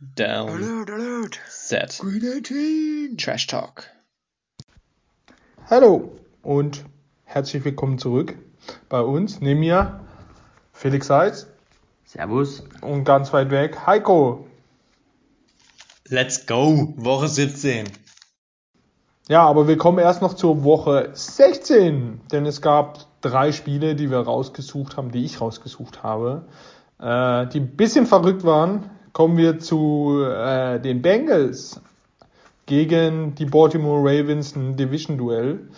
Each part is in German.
Down. Alert, alert. Set. Trash Talk. Hallo und herzlich willkommen zurück bei uns. Neben mir Felix Seitz. Servus. Und ganz weit weg Heiko. Let's go. Woche 17. Ja, aber wir kommen erst noch zur Woche 16. Denn es gab 3 Spiele, die ich rausgesucht habe, die ein bisschen verrückt waren. Kommen wir zu den Bengals gegen die Baltimore Ravens, ein Division-Duell.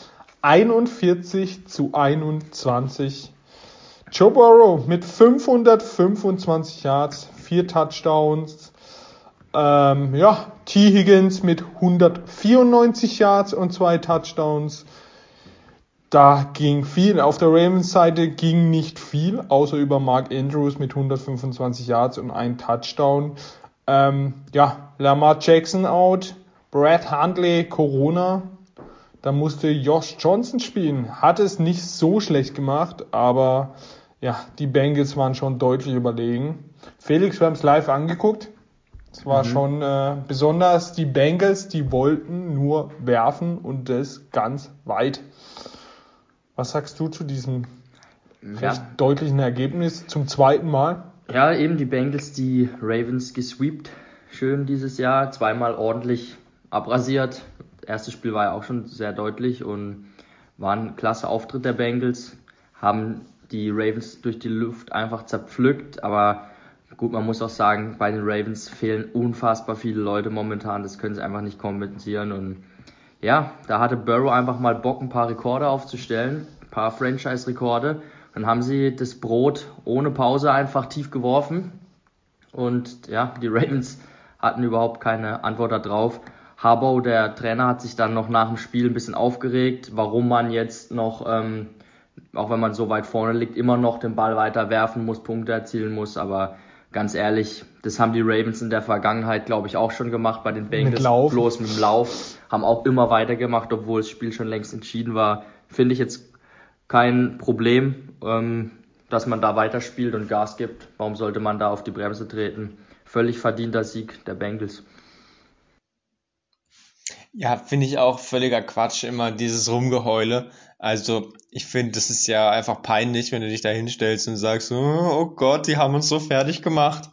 41-21. Joe Burrow mit 525 Yards, 4 Touchdowns. T. Higgins mit 194 Yards und 2 Touchdowns. Da ging viel. Auf der Ravens-Seite ging nicht viel, außer über Mark Andrews mit 125 Yards und 1 Touchdown. Lamar Jackson out, Brett Hundley Corona. Da musste Josh Johnson spielen. Hat es nicht so schlecht gemacht, aber ja, die Bengals waren schon deutlich überlegen. Felix, wir haben es live angeguckt. Es war schon besonders die Bengals, die wollten nur werfen und das ganz weit. Was sagst du zu diesem recht deutlichen Ergebnis zum zweiten Mal? Ja, eben die Bengals, die Ravens gesweept. Schön dieses Jahr, zweimal ordentlich abrasiert. Das erste Spiel war ja auch schon sehr deutlich und war ein klasse Auftritt der Bengals. Haben die Ravens durch die Luft einfach zerpflückt. Aber gut, man muss auch sagen, bei den Ravens fehlen unfassbar viele Leute momentan. Das können sie einfach nicht kompensieren und ja, da hatte Burrow einfach mal Bock, ein paar Rekorde aufzustellen, ein paar Franchise-Rekorde. Dann haben sie das Brot ohne Pause einfach tief geworfen. Und ja, die Ravens hatten überhaupt keine Antwort darauf. Harbaugh, der Trainer, hat sich dann noch nach dem Spiel ein bisschen aufgeregt, warum man jetzt noch, auch wenn man so weit vorne liegt, immer noch den Ball weiter werfen muss, Punkte erzielen muss. Aber ganz ehrlich, das haben die Ravens in der Vergangenheit, glaube ich, auch schon gemacht bei den Bengals. Bloß mit dem Lauf. Haben auch immer weitergemacht, obwohl das Spiel schon längst entschieden war. Finde ich jetzt kein Problem, dass man da weiterspielt und Gas gibt. Warum sollte man da auf die Bremse treten? Völlig verdienter Sieg der Bengals. Ja, finde ich auch völliger Quatsch, immer dieses Rumgeheule. Also ich finde, das ist ja einfach peinlich, wenn du dich da hinstellst und sagst, oh Gott, die haben uns so fertig gemacht.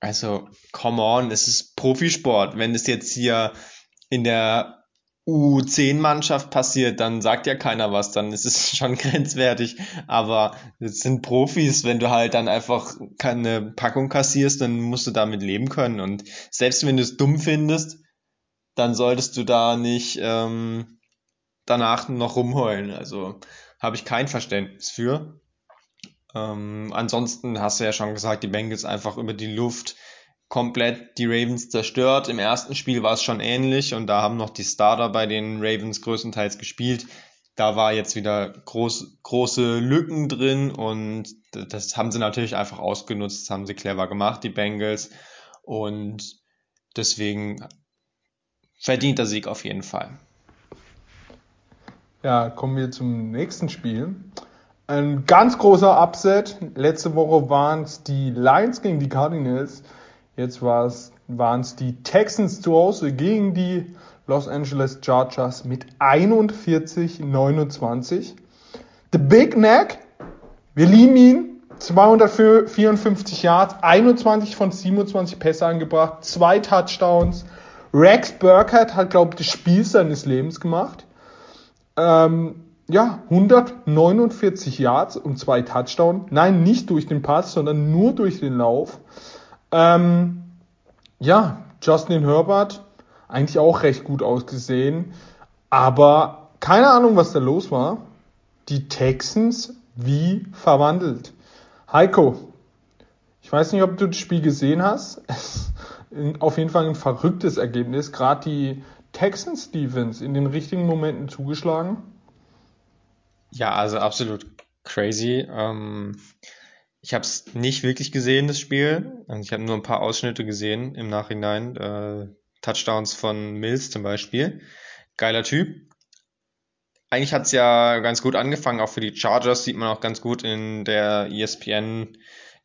Also, come on, es ist Profisport. Wenn es jetzt hier in der U10-Mannschaft passiert, dann sagt ja keiner was, dann ist es schon grenzwertig, aber es sind Profis, wenn du halt dann einfach keine Packung kassierst, dann musst du damit leben können und selbst wenn du es dumm findest, dann solltest du da nicht danach noch rumheulen, also habe ich kein Verständnis für. Ansonsten hast du ja schon gesagt, die Bengals einfach über die Luft komplett die Ravens zerstört. Im ersten Spiel war es schon ähnlich und da haben noch die Starter bei den Ravens größtenteils gespielt. Da war jetzt wieder große Lücken drin und das haben sie natürlich einfach ausgenutzt. Das haben sie clever gemacht, die Bengals. Und deswegen verdienter Sieg auf jeden Fall. Ja, kommen wir zum nächsten Spiel. Ein ganz großer Upset. Letzte Woche waren es die Lions gegen die Cardinals. Jetzt waren es die Texans zu Hause gegen die Los Angeles Chargers mit 41-29. The Big Neck, wir lieben ihn, 254 Yards, 21 von 27 Pässe angebracht, 2 Touchdowns. Rex Burkhead hat, glaube ich, das Spiel seines Lebens gemacht. 149 Yards und 2 Touchdowns. Nein, nicht durch den Pass, sondern nur durch den Lauf. Justin Herbert eigentlich auch recht gut ausgesehen, aber keine Ahnung, was da los war. Die Texans wie verwandelt. Heiko, ich weiß nicht, ob du das Spiel gesehen hast. Es ist auf jeden Fall ein verrücktes Ergebnis. Gerade die Texans Defense in den richtigen Momenten zugeschlagen. Ja, also absolut crazy. Ich habe es nicht wirklich gesehen, das Spiel. Ich habe nur ein paar Ausschnitte gesehen im Nachhinein. Touchdowns von Mills zum Beispiel. Geiler Typ. Eigentlich hat es ja ganz gut angefangen, auch für die Chargers sieht man auch ganz gut in der ESPN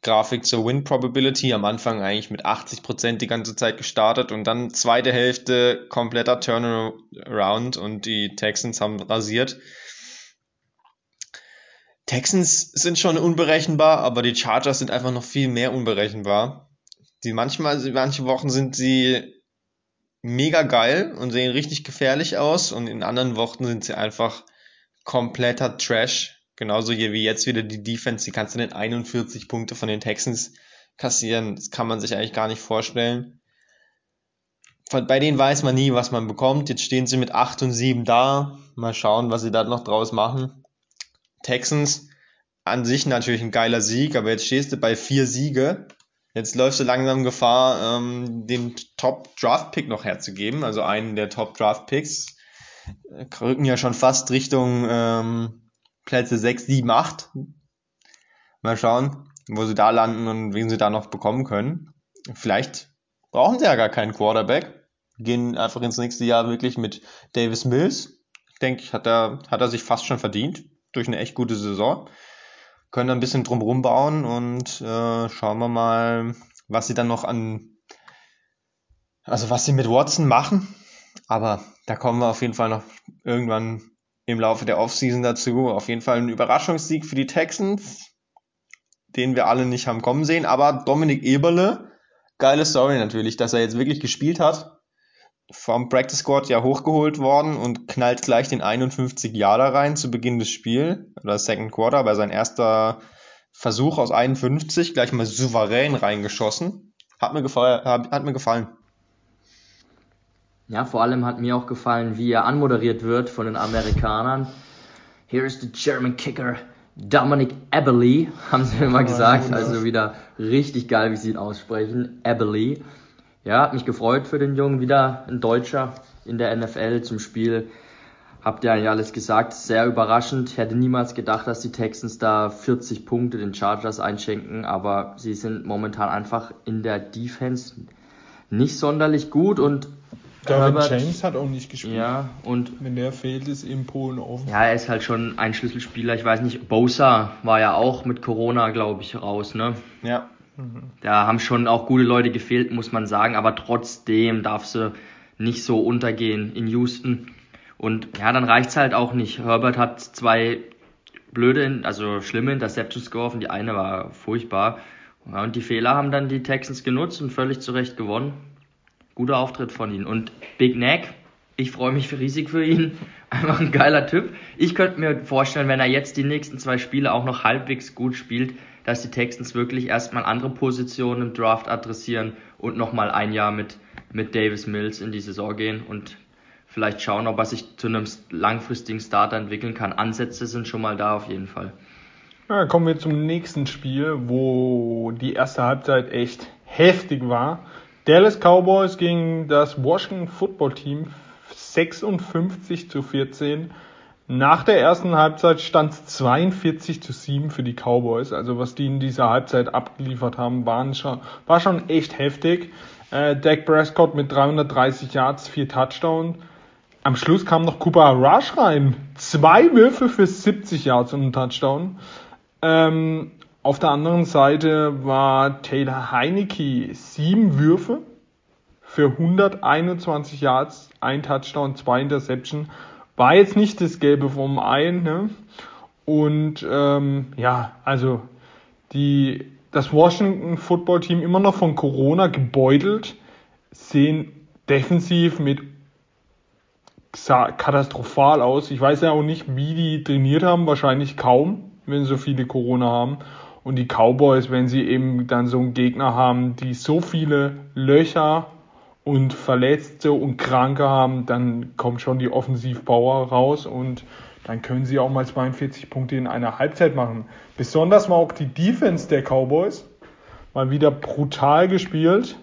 Grafik zur Win-Probability, am Anfang eigentlich mit 80% die ganze Zeit gestartet und dann zweite Hälfte kompletter Turnaround und die Texans haben rasiert. Texans sind schon unberechenbar, aber die Chargers sind einfach noch viel mehr unberechenbar. Die manche Wochen sind sie mega geil und sehen richtig gefährlich aus und in anderen Wochen sind sie einfach kompletter Trash. Genauso hier wie jetzt wieder die Defense, die kannst du in 41 Punkte von den Texans kassieren. Das kann man sich eigentlich gar nicht vorstellen. Bei denen weiß man nie, was man bekommt. Jetzt stehen sie mit 8-7 da. Mal schauen, was sie da noch draus machen. Texans an sich natürlich ein geiler Sieg, aber jetzt stehst du bei 4 Siege. Jetzt läufst du langsam Gefahr, dem Top-Draft-Pick noch herzugeben. Also einen der Top-Draft-Picks. Rücken ja schon fast Richtung Plätze 6, 7, 8. Mal schauen, wo sie da landen und wen sie da noch bekommen können. Vielleicht brauchen sie ja gar keinen Quarterback. Gehen einfach ins nächste Jahr wirklich mit Davis Mills. Ich denke, hat er sich fast schon verdient. Durch eine echt gute Saison. Können ein bisschen drumherum bauen und schauen wir mal, was sie dann noch was sie mit Watson machen. Aber da kommen wir auf jeden Fall noch irgendwann im Laufe der Offseason dazu. Auf jeden Fall ein Überraschungssieg für die Texans, den wir alle nicht haben kommen sehen. Aber Dominik Eberle, geile Story natürlich, dass er jetzt wirklich gespielt hat. Vom Practice Squad ja hochgeholt worden und knallt gleich den 51-Yarder rein zu Beginn des Spiels oder Second Quarter, aber sein erster Versuch aus 51 gleich mal souverän reingeschossen. Hat mir gefallen. Ja, vor allem hat mir auch gefallen, wie er anmoderiert wird von den Amerikanern. Here is the German kicker Dominik Eberle, haben sie immer gesagt. Also wieder richtig geil, wie sie ihn aussprechen. Eberle. Ja, hat mich gefreut für den Jungen, wieder ein Deutscher in der NFL zum Spiel. Habt ihr eigentlich alles gesagt, sehr überraschend. Ich hätte niemals gedacht, dass die Texans da 40 Punkte den Chargers einschenken, aber sie sind momentan einfach in der Defense nicht sonderlich gut und Herbert James hat auch nicht gespielt. Ja, und wenn der fehlt, ist eben Polen offen. Ja, er ist halt schon ein Schlüsselspieler, ich weiß nicht, Bosa war ja auch mit Corona, glaube ich, raus, ne? Ja. Da haben schon auch gute Leute gefehlt, muss man sagen, aber trotzdem darf sie nicht so untergehen in Houston. Und ja, dann reicht es halt auch nicht. Herbert hat 2 schlimme Interceptions geworfen, die eine war furchtbar. Ja, und die Fehler haben dann die Texans genutzt und völlig zu Recht gewonnen. Guter Auftritt von ihnen. Und Big Neck, ich freue mich riesig für ihn. Einfach ein geiler Typ. Ich könnte mir vorstellen, wenn er jetzt die nächsten 2 Spiele auch noch halbwegs gut spielt, dass die Texans wirklich erstmal andere Positionen im Draft adressieren und nochmal ein Jahr mit Davis Mills in die Saison gehen und vielleicht schauen, ob er sich zu einem langfristigen Starter entwickeln kann. Ansätze sind schon mal da auf jeden Fall. Ja, kommen wir zum nächsten Spiel, wo die erste Halbzeit echt heftig war. Dallas Cowboys gegen das Washington Football Team 56-14. Nach der ersten Halbzeit stand es 42-7 für die Cowboys. Also was die in dieser Halbzeit abgeliefert haben, war schon echt heftig. Dak Prescott mit 330 Yards, 4 Touchdowns. Am Schluss kam noch Cooper Rush rein. 2 Würfe für 70 Yards und einen Touchdown. Auf der anderen Seite war Taylor Heinicke 7 Würfe für 121 Yards, 1 Touchdown, 2 Interception. War jetzt nicht das Gelbe vom Ei, ne? Und das Washington Football Team immer noch von Corona gebeutelt, sehen defensiv mit katastrophal aus. Ich weiß ja auch nicht, wie die trainiert haben, wahrscheinlich kaum, wenn so viele Corona haben. Und die Cowboys, wenn sie eben dann so einen Gegner haben, die so viele Löcher und Verletzte und Kranke haben, dann kommt schon die Offensivpower raus und dann können sie auch mal 42 Punkte in einer Halbzeit machen. Besonders war auch die Defense der Cowboys mal wieder brutal gespielt.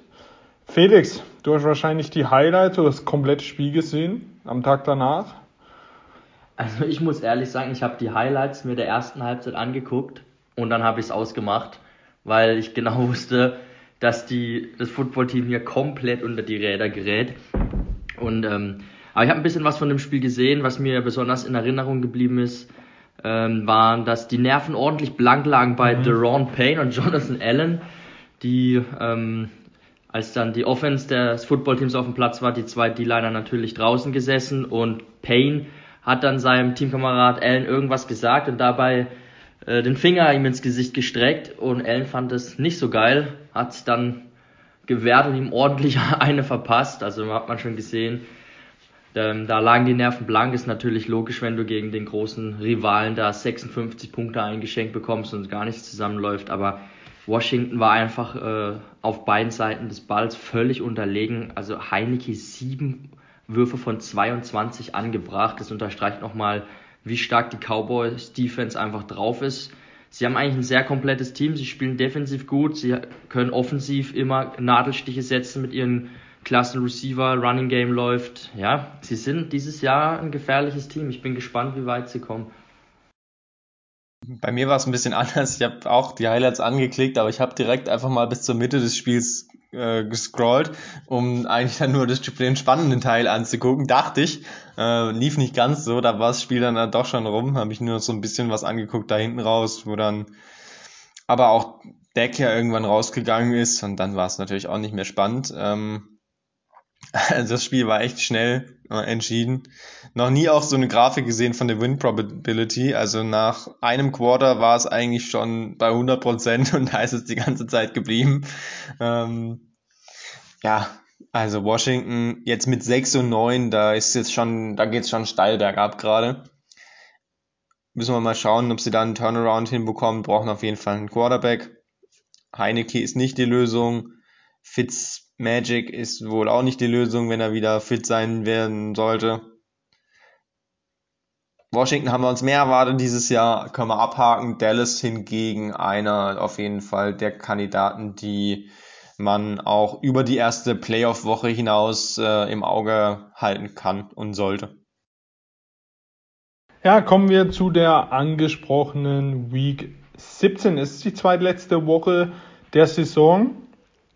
Felix, du hast wahrscheinlich die Highlights oder das komplette Spiel gesehen am Tag danach. Also ich muss ehrlich sagen, ich habe die Highlights mir der ersten Halbzeit angeguckt und dann habe ich es ausgemacht, weil ich genau wusste, dass das Footballteam hier komplett unter die Räder gerät. Aber ich habe ein bisschen was von dem Spiel gesehen, was mir besonders in Erinnerung geblieben ist. waren, dass die Nerven ordentlich blank lagen bei Deron Payne und Jonathan Allen, die als dann die Offense des Footballteams auf dem Platz war, die zwei D-Liner natürlich draußen gesessen, und Payne hat dann seinem Teamkamerad Allen irgendwas gesagt und dabei den Finger ihm ins Gesicht gestreckt, und Allen fand es nicht so geil, hat sich dann gewehrt und ihm ordentlich eine verpasst, also hat man schon gesehen, da lagen die Nerven blank. Ist natürlich logisch, wenn du gegen den großen Rivalen da 56 Punkte eingeschenkt bekommst und gar nichts zusammenläuft, aber Washington war einfach auf beiden Seiten des Balls völlig unterlegen. Also Heinicke 7 Würfe von 22 angebracht. Das unterstreicht nochmal, wie stark die Cowboys-Defense einfach drauf ist. Sie haben eigentlich ein sehr komplettes Team. Sie spielen defensiv gut. Sie können offensiv immer Nadelstiche setzen mit ihren klassen Receiver. Running Game läuft. Ja, sie sind dieses Jahr ein gefährliches Team. Ich bin gespannt, wie weit sie kommen. Bei mir war es ein bisschen anders. Ich habe auch die Highlights angeklickt, aber ich habe direkt einfach mal bis zur Mitte des Spiels gescrollt, um eigentlich dann nur den spannenden Teil anzugucken, dachte ich. Lief nicht ganz so, da war das Spiel dann doch schon rum, habe ich nur noch so ein bisschen was angeguckt da hinten raus, wo dann aber auch Deck ja irgendwann rausgegangen ist, und dann war es natürlich auch nicht mehr spannend. Also das Spiel war echt schnell entschieden. Noch nie auch so eine Grafik gesehen von der Win Probability. Also nach einem Quarter war es eigentlich schon bei 100% und da ist es die ganze Zeit geblieben. Ja, also Washington jetzt mit 6-9, da geht's schon steil bergab gerade. Müssen wir mal schauen, ob sie da einen Turnaround hinbekommen. Brauchen auf jeden Fall einen Quarterback. Heinicke ist nicht die Lösung. Fitzmagic ist wohl auch nicht die Lösung, wenn er wieder fit sein werden sollte. Washington haben wir uns mehr erwartet dieses Jahr, können wir abhaken. Dallas hingegen einer auf jeden Fall der Kandidaten, die man auch über die erste Playoff-Woche hinaus im Auge halten kann und sollte. Ja, kommen wir zu der angesprochenen Week 17. Es ist die zweitletzte Woche der Saison.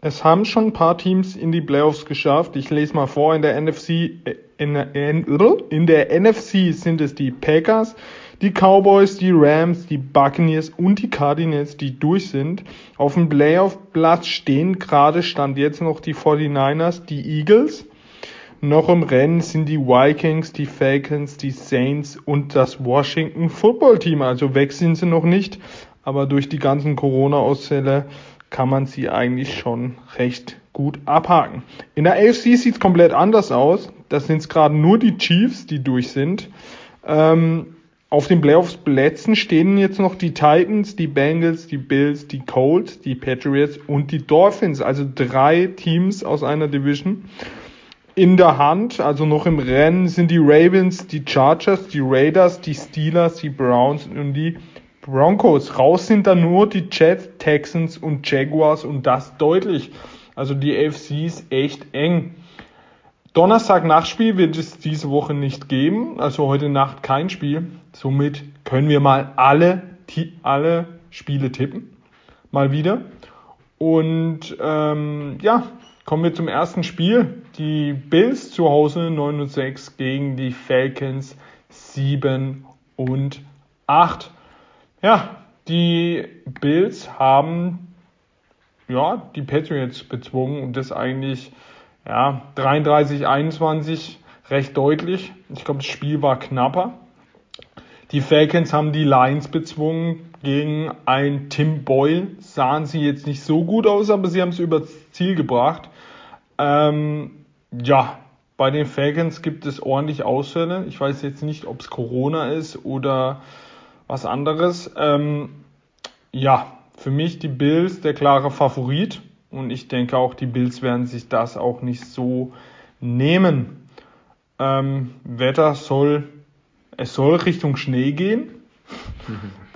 Es haben schon ein paar Teams in die Playoffs geschafft. Ich lese mal vor, in der NFC sind es die Packers, die Cowboys, die Rams, die Buccaneers und die Cardinals, die durch sind. Auf dem Playoff-Platz stehen gerade Stand jetzt noch die 49ers, die Eagles. Noch im Rennen sind die Vikings, die Falcons, die Saints und das Washington Football Team. Also weg sind sie noch nicht, aber durch die ganzen Corona-Ausfälle kann man sie eigentlich schon recht gut abhaken. In der AFC sieht's komplett anders aus. Das sind's gerade nur die Chiefs, die durch sind. Auf den Playoffs-Plätzen stehen jetzt noch die Titans, die Bengals, die Bills, die Colts, die Patriots und die Dolphins. Also 3 Teams aus einer Division in der Hand. Also noch im Rennen sind die Ravens, die Chargers, die Raiders, die Steelers, die Browns und die Broncos. Raus sind dann nur die Jets, Texans und Jaguars, und das deutlich. Also die AFC ist echt eng. Donnerstag-Nachtspiel wird es diese Woche nicht geben, also heute Nacht kein Spiel. Somit können wir mal alle Spiele tippen, mal wieder. Und kommen wir zum ersten Spiel. Die Bills zu Hause 9-6 gegen die Falcons 7-8. Ja, die Bills haben die Patriots bezwungen und das eigentlich 33-21 recht deutlich. Ich glaube, das Spiel war knapper. Die Falcons haben die Lions bezwungen. Gegen ein Tim Boyle sahen sie jetzt nicht so gut aus, aber sie haben es übers Ziel gebracht. Bei den Falcons gibt es ordentlich Ausfälle. Ich weiß jetzt nicht, ob es Corona ist oder was anderes. Für mich die Bills der klare Favorit. Und ich denke auch, die Bills werden sich das auch nicht so nehmen. Es soll Richtung Schnee gehen.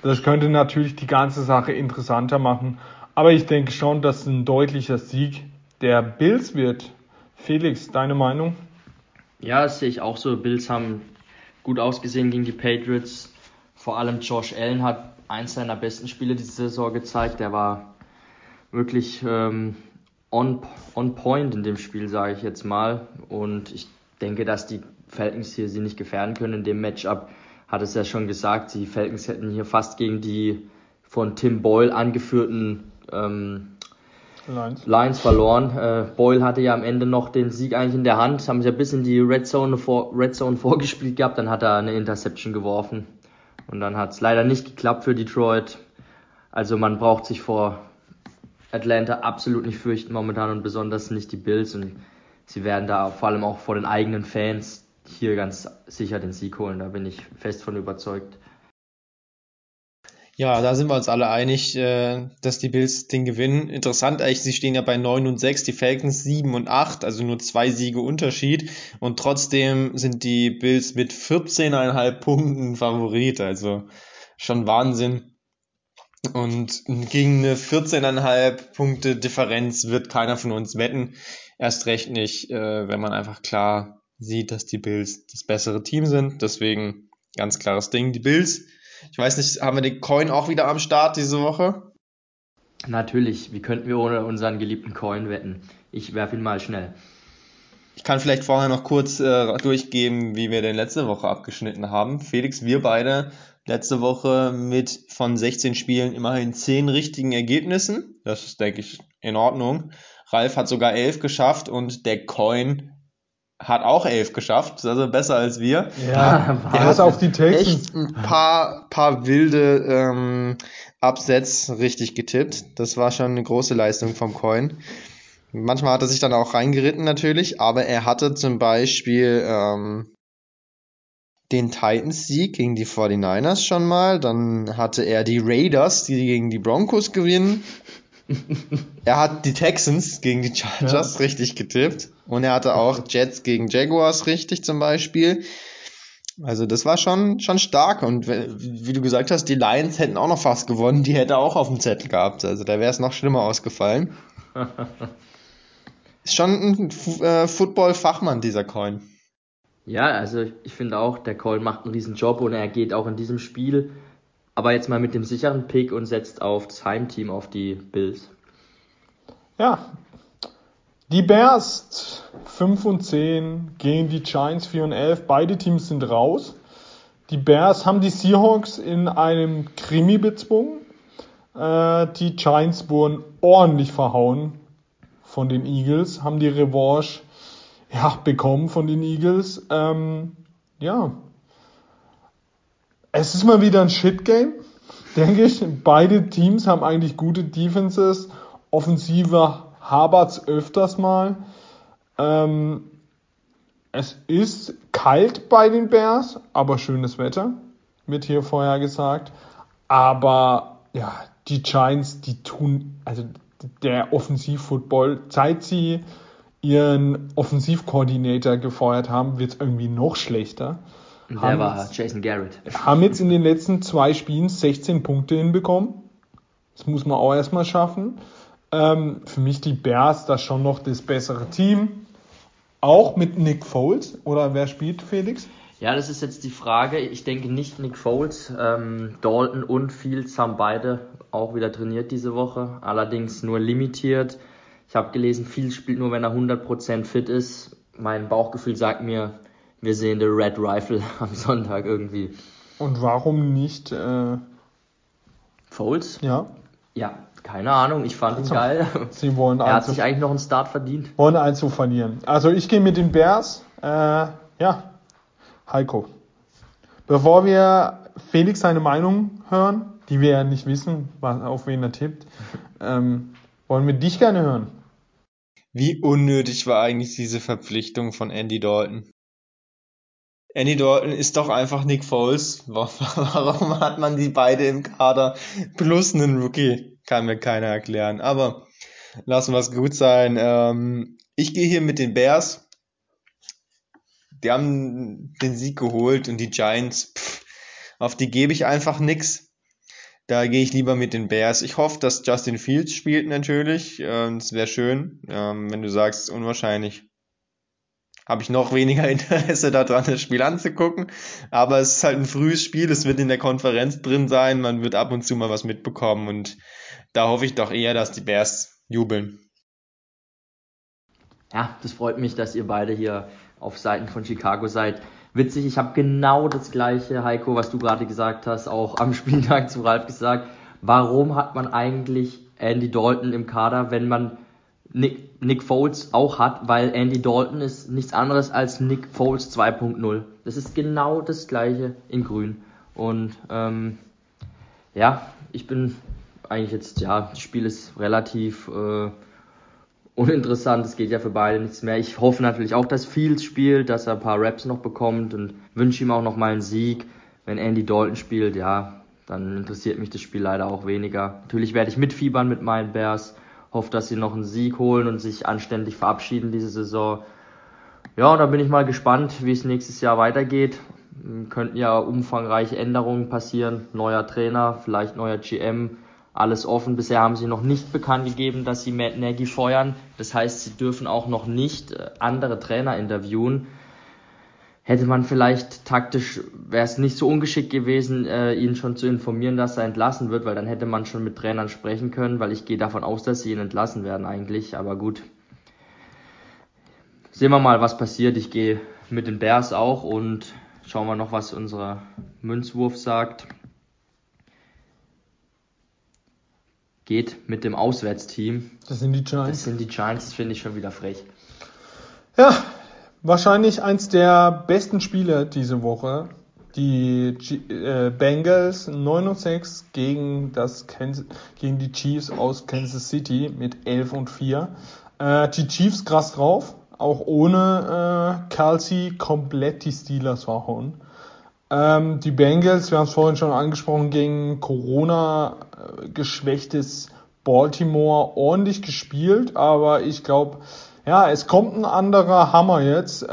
Das könnte natürlich die ganze Sache interessanter machen. Aber ich denke schon, dass ein deutlicher Sieg der Bills wird. Felix, deine Meinung? Ja, das sehe ich auch so. Bills haben gut ausgesehen gegen die Patriots. Vor allem Josh Allen hat eins seiner besten Spiele diese Saison gezeigt. Der war wirklich on point in dem Spiel, sage ich jetzt mal. Und ich denke, dass die Falcons hier sie nicht gefährden können in dem Matchup. hat es ja schon gesagt, die Falcons hätten hier fast gegen die von Tim Boyle angeführten Lions verloren. Boyle hatte ja am Ende noch den Sieg eigentlich in der Hand, haben sich ja bis in die Red Zone vorgespielt gehabt, dann hat er eine Interception geworfen und dann hat es leider nicht geklappt für Detroit. Also man braucht sich vor Atlanta absolut nicht fürchten momentan und besonders nicht die Bills, und sie werden da vor allem auch vor den eigenen Fans hier ganz sicher den Sieg holen, da bin ich fest von überzeugt. Ja, da sind wir uns alle einig, dass die Bills den gewinnen. Interessant eigentlich, sie stehen ja bei 9-6, die Falcons 7-8, also nur 2 Siege Unterschied. Und trotzdem sind die Bills mit 14,5 Punkten Favorit, also schon Wahnsinn. Und gegen eine 14,5 Punkte Differenz wird keiner von uns wetten. Erst recht nicht, wenn man einfach klar sieht, dass die Bills das bessere Team sind. Deswegen ganz klares Ding, die Bills. Ich weiß nicht, haben wir den Coin auch wieder am Start diese Woche? Natürlich, wie könnten wir ohne unseren geliebten Coin wetten? Ich werfe ihn mal schnell. Ich kann vielleicht vorher noch kurz durchgeben, wie wir denn letzte Woche abgeschnitten haben. Felix, wir beide letzte Woche mit von 16 Spielen immerhin 10 richtigen Ergebnissen. Das ist, denke ich, in Ordnung. Ralf hat sogar 11 geschafft und der Coin hat auch 11 geschafft, also besser als wir. Ja, er hat auf die Texans echt ein paar wilde Upsets richtig getippt. Das war schon eine große Leistung vom Coin. Manchmal hat er sich dann auch reingeritten natürlich, aber er hatte zum Beispiel den Titans-Sieg gegen die 49ers schon mal. Dann hatte er die Raiders, die gegen die Broncos gewinnen. Er hat die Texans gegen die Chargers richtig getippt. Und er hatte auch Jets gegen Jaguars richtig zum Beispiel. Also das war schon stark. Und wie du gesagt hast, die Lions hätten auch noch fast gewonnen. Die hätte er auch auf dem Zettel gehabt. Also da wäre es noch schlimmer ausgefallen. Ist schon ein Football-Fachmann, dieser Coin. Ja, also ich finde auch, der Coin macht einen riesen Job. Und er geht auch in diesem Spiel aber jetzt mal mit dem sicheren Pick und setzt auf das Heimteam, auf die Bills. Ja, die Bears 5-10 gegen die Giants 4-11. Beide Teams sind raus. Die Bears haben die Seahawks in einem Krimi bezwungen. Die Giants wurden ordentlich verhauen von den Eagles, haben die Revanche bekommen von den Eagles. Es ist mal wieder ein Shit-Game, denke ich. Beide Teams haben eigentlich gute Defenses. Offensive habert's öfters mal. Es ist kalt bei den Bears, aber schönes Wetter, wird hier vorher gesagt. Aber ja, die Giants, die tun, also der Offensiv-Football, seit sie ihren Offensivkoordinator gefeuert haben, wird's irgendwie noch schlechter. Und der war Jason Garrett. Haben jetzt in den letzten 2 Spielen 16 Punkte hinbekommen. Das muss man auch erstmal schaffen. Für mich die Bears da schon noch das bessere Team. Auch mit Nick Foles. Oder wer spielt, Felix? Ja, das ist jetzt die Frage. Ich denke nicht Nick Foles. Dalton und Fields haben beide auch wieder trainiert diese Woche. Allerdings nur limitiert. Ich habe gelesen, Fields spielt nur, wenn er 100% fit ist. Mein Bauchgefühl sagt mir, wir sehen den Red Rifle am Sonntag irgendwie. Und warum nicht Foles? Ja. Ja, keine Ahnung. Ich fand ihn geil. Sie wollen er hat sich eigentlich noch einen Start verdient. Wollen einen zu verlieren. Also ich gehe mit den Bears. Heiko. Bevor wir Felix seine Meinung hören, die wir ja nicht wissen, auf wen er tippt, wollen wir dich gerne hören. Wie unnötig war eigentlich diese Verpflichtung von Andy Dalton? Andy Dalton ist doch einfach Nick Foles. Warum hat man die beide im Kader plus einen Rookie? Kann mir keiner erklären. Aber lassen wir es gut sein. Ich gehe hier mit den Bears. Die haben den Sieg geholt und die Giants, auf die gebe ich einfach nix. Da gehe ich lieber mit den Bears. Ich hoffe, dass Justin Fields spielt natürlich. Das wäre schön. Wenn du sagst, unwahrscheinlich, habe ich noch weniger Interesse daran, das Spiel anzugucken. Aber es ist halt ein frühes Spiel, es wird in der Konferenz drin sein, man wird ab und zu mal was mitbekommen und da hoffe ich doch eher, dass die Bears jubeln. Ja, das freut mich, dass ihr beide hier auf Seiten von Chicago seid. Witzig, ich habe genau das Gleiche, Heiko, was du gerade gesagt hast, auch am Spieltag zu Ralf gesagt. Warum hat man eigentlich Andy Dalton im Kader, wenn man Nick Foles auch hat? Weil Andy Dalton ist nichts anderes als Nick Foles 2.0. Das ist genau das Gleiche in grün. Und ich bin eigentlich jetzt, das Spiel ist relativ uninteressant, es geht ja für beide nichts mehr. Ich hoffe natürlich auch, dass Fields spielt, dass er ein paar Raps noch bekommt und wünsche ihm auch nochmal einen Sieg. Wenn Andy Dalton spielt, dann interessiert mich das Spiel leider auch weniger. Natürlich werde ich mitfiebern mit meinen Bears, hoffe, dass sie noch einen Sieg holen und sich anständig verabschieden diese Saison. Ja, da bin ich mal gespannt, wie es nächstes Jahr weitergeht. Könnten ja umfangreiche Änderungen passieren, neuer Trainer, vielleicht neuer GM, alles offen. Bisher haben sie noch nicht bekannt gegeben, dass sie Matt Nagy feuern. Das heißt, sie dürfen auch noch nicht andere Trainer interviewen. Hätte man vielleicht taktisch, wäre es nicht so ungeschickt gewesen, ihn schon zu informieren, dass er entlassen wird, weil dann hätte man schon mit Trainern sprechen können, weil ich gehe davon aus, dass sie ihn entlassen werden eigentlich. Aber gut, sehen wir mal, was passiert. Ich gehe mit den Bears auch und schauen wir noch, was unser Münzwurf sagt. Geht mit dem Auswärtsteam. Das sind die Giants. Das finde ich schon wieder frech. Ja, wahrscheinlich eins der besten Spiele diese Woche. Die Bengals 9-6 gegen die Chiefs aus Kansas City mit 11-4. Die Chiefs krass drauf. Auch ohne Kelsey komplett die Steelers verhauen. Die Bengals, wir haben es vorhin schon angesprochen, gegen Corona geschwächtes Baltimore ordentlich gespielt, aber ich glaube, es kommt ein anderer Hammer jetzt.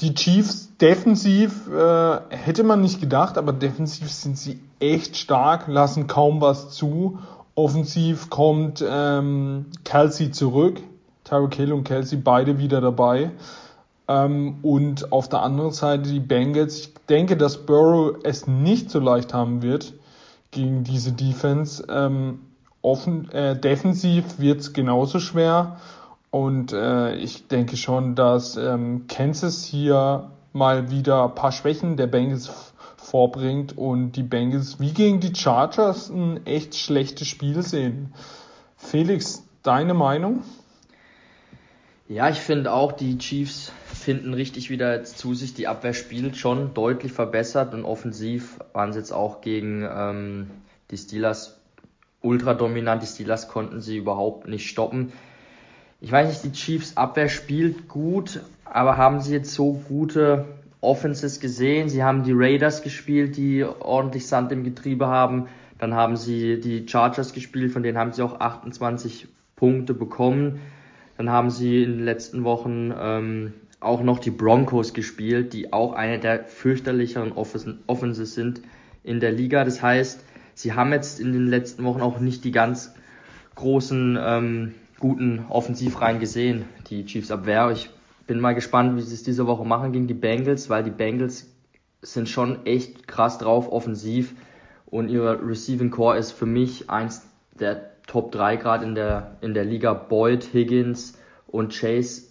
Die Chiefs defensiv hätte man nicht gedacht, aber defensiv sind sie echt stark, lassen kaum was zu. Offensiv kommt Kelsey zurück, Tyreek Hill und Kelsey beide wieder dabei. Und auf der anderen Seite die Bengals. Ich denke, dass Burrow es nicht so leicht haben wird gegen diese Defense. Defensiv wird es genauso schwer. Und ich denke schon, dass Kansas hier mal wieder ein paar Schwächen der Bengals vorbringt und die Bengals wie gegen die Chargers ein echt schlechtes Spiel sehen. Felix, deine Meinung? Ja, ich finde auch, die Chiefs finden richtig wieder jetzt zu sich. Die Abwehr spielt schon deutlich verbessert und offensiv waren sie jetzt auch gegen die Steelers ultra dominant. Die Steelers konnten sie überhaupt nicht stoppen. Ich weiß nicht, die Chiefs Abwehr spielt gut, aber haben sie jetzt so gute Offenses gesehen? Sie haben die Raiders gespielt, die ordentlich Sand im Getriebe haben. Dann haben sie die Chargers gespielt, von denen haben sie auch 28 Punkte bekommen. Dann haben sie in den letzten Wochen auch noch die Broncos gespielt, die auch eine der fürchterlicheren Offenses sind in der Liga. Das heißt, sie haben jetzt in den letzten Wochen auch nicht die ganz großen, guten Offensivreihen gesehen, die Chiefs-Abwehr. Ich bin mal gespannt, wie sie es diese Woche machen gegen die Bengals, weil die Bengals sind schon echt krass drauf offensiv und ihre Receiving Core ist für mich eins der Top 3 gerade in der Liga. Boyd, Higgins und Chase,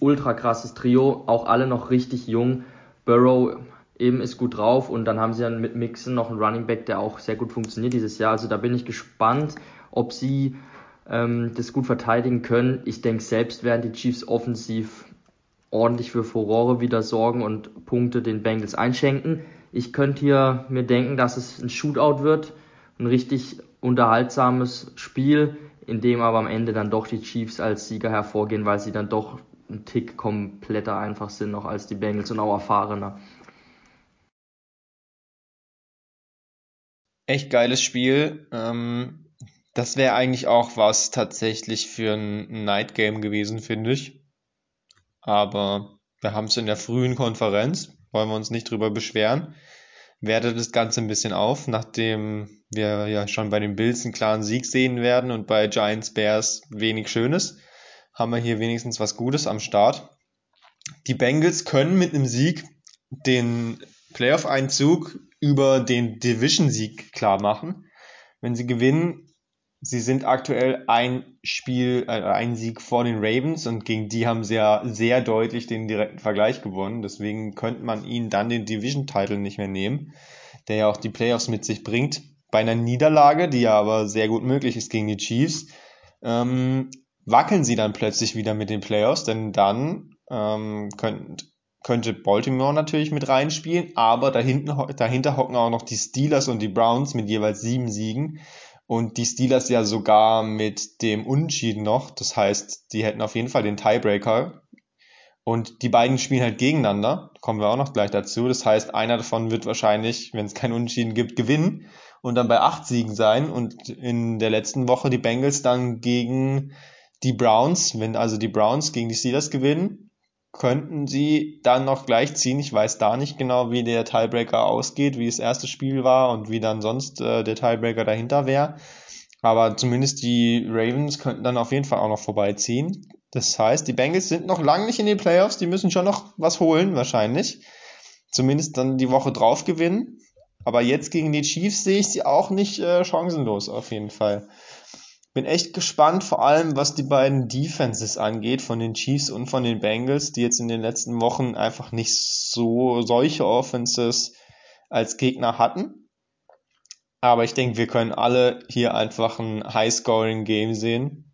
ultra krasses Trio, auch alle noch richtig jung. Burrow eben ist gut drauf und dann haben sie dann mit Mixon noch einen Running Back, der auch sehr gut funktioniert dieses Jahr. Also da bin ich gespannt, ob sie das gut verteidigen können. Ich denke, selbst werden die Chiefs offensiv ordentlich für Furore wieder sorgen und Punkte den Bengals einschenken. Ich könnte hier mir denken, dass es ein Shootout wird, ein richtig unterhaltsames Spiel, in dem aber am Ende dann doch die Chiefs als Sieger hervorgehen, weil sie dann doch einen Tick kompletter einfach sind noch als die Bengals und auch erfahrener. Echt geiles Spiel. Das wäre eigentlich auch was tatsächlich für ein Night Game gewesen, finde ich. Aber wir haben es in der frühen Konferenz, wollen wir uns nicht drüber beschweren. Wertet das Ganze ein bisschen auf, nachdem wir ja schon bei den Bills einen klaren Sieg sehen werden und bei Giants Bears wenig Schönes, haben wir hier wenigstens was Gutes am Start. Die Bengals können mit einem Sieg den Playoff-Einzug über den Division-Sieg klar machen. Wenn sie gewinnen, Sie sind aktuell ein Sieg vor den Ravens und gegen die haben sie ja sehr deutlich den direkten Vergleich gewonnen. Deswegen könnte man ihnen dann den Division-Title nicht mehr nehmen, der ja auch die Playoffs mit sich bringt. Bei einer Niederlage, die ja aber sehr gut möglich ist gegen die Chiefs, wackeln sie dann plötzlich wieder mit den Playoffs, denn dann könnte Baltimore natürlich mit reinspielen, aber dahinter hocken auch noch die Steelers und die Browns mit jeweils 7 Siegen. Und die Steelers ja sogar mit dem Unentschieden noch. Das heißt, die hätten auf jeden Fall den Tiebreaker. Und die beiden spielen halt gegeneinander. Kommen wir auch noch gleich dazu. Das heißt, einer davon wird wahrscheinlich, wenn es keinen Unentschieden gibt, gewinnen und dann bei 8 Siegen sein. Und in der letzten Woche die Bengals dann gegen die Browns. Wenn also die Browns gegen die Steelers gewinnen, könnten sie dann noch gleich ziehen. Ich weiß da nicht genau, wie der Tiebreaker ausgeht, wie das erste Spiel war und wie dann sonst der Tiebreaker dahinter wäre. Aber zumindest die Ravens könnten dann auf jeden Fall auch noch vorbeiziehen. Das heißt, die Bengals sind noch lange nicht in den Playoffs. Die müssen schon noch was holen wahrscheinlich. Zumindest dann die Woche drauf gewinnen. Aber jetzt gegen die Chiefs sehe ich sie auch nicht chancenlos auf jeden Fall. Bin echt gespannt, vor allem was die beiden Defenses angeht, von den Chiefs und von den Bengals, die jetzt in den letzten Wochen einfach nicht so solche Offenses als Gegner hatten. Aber ich denke, wir können alle hier einfach ein High-Scoring-Game sehen.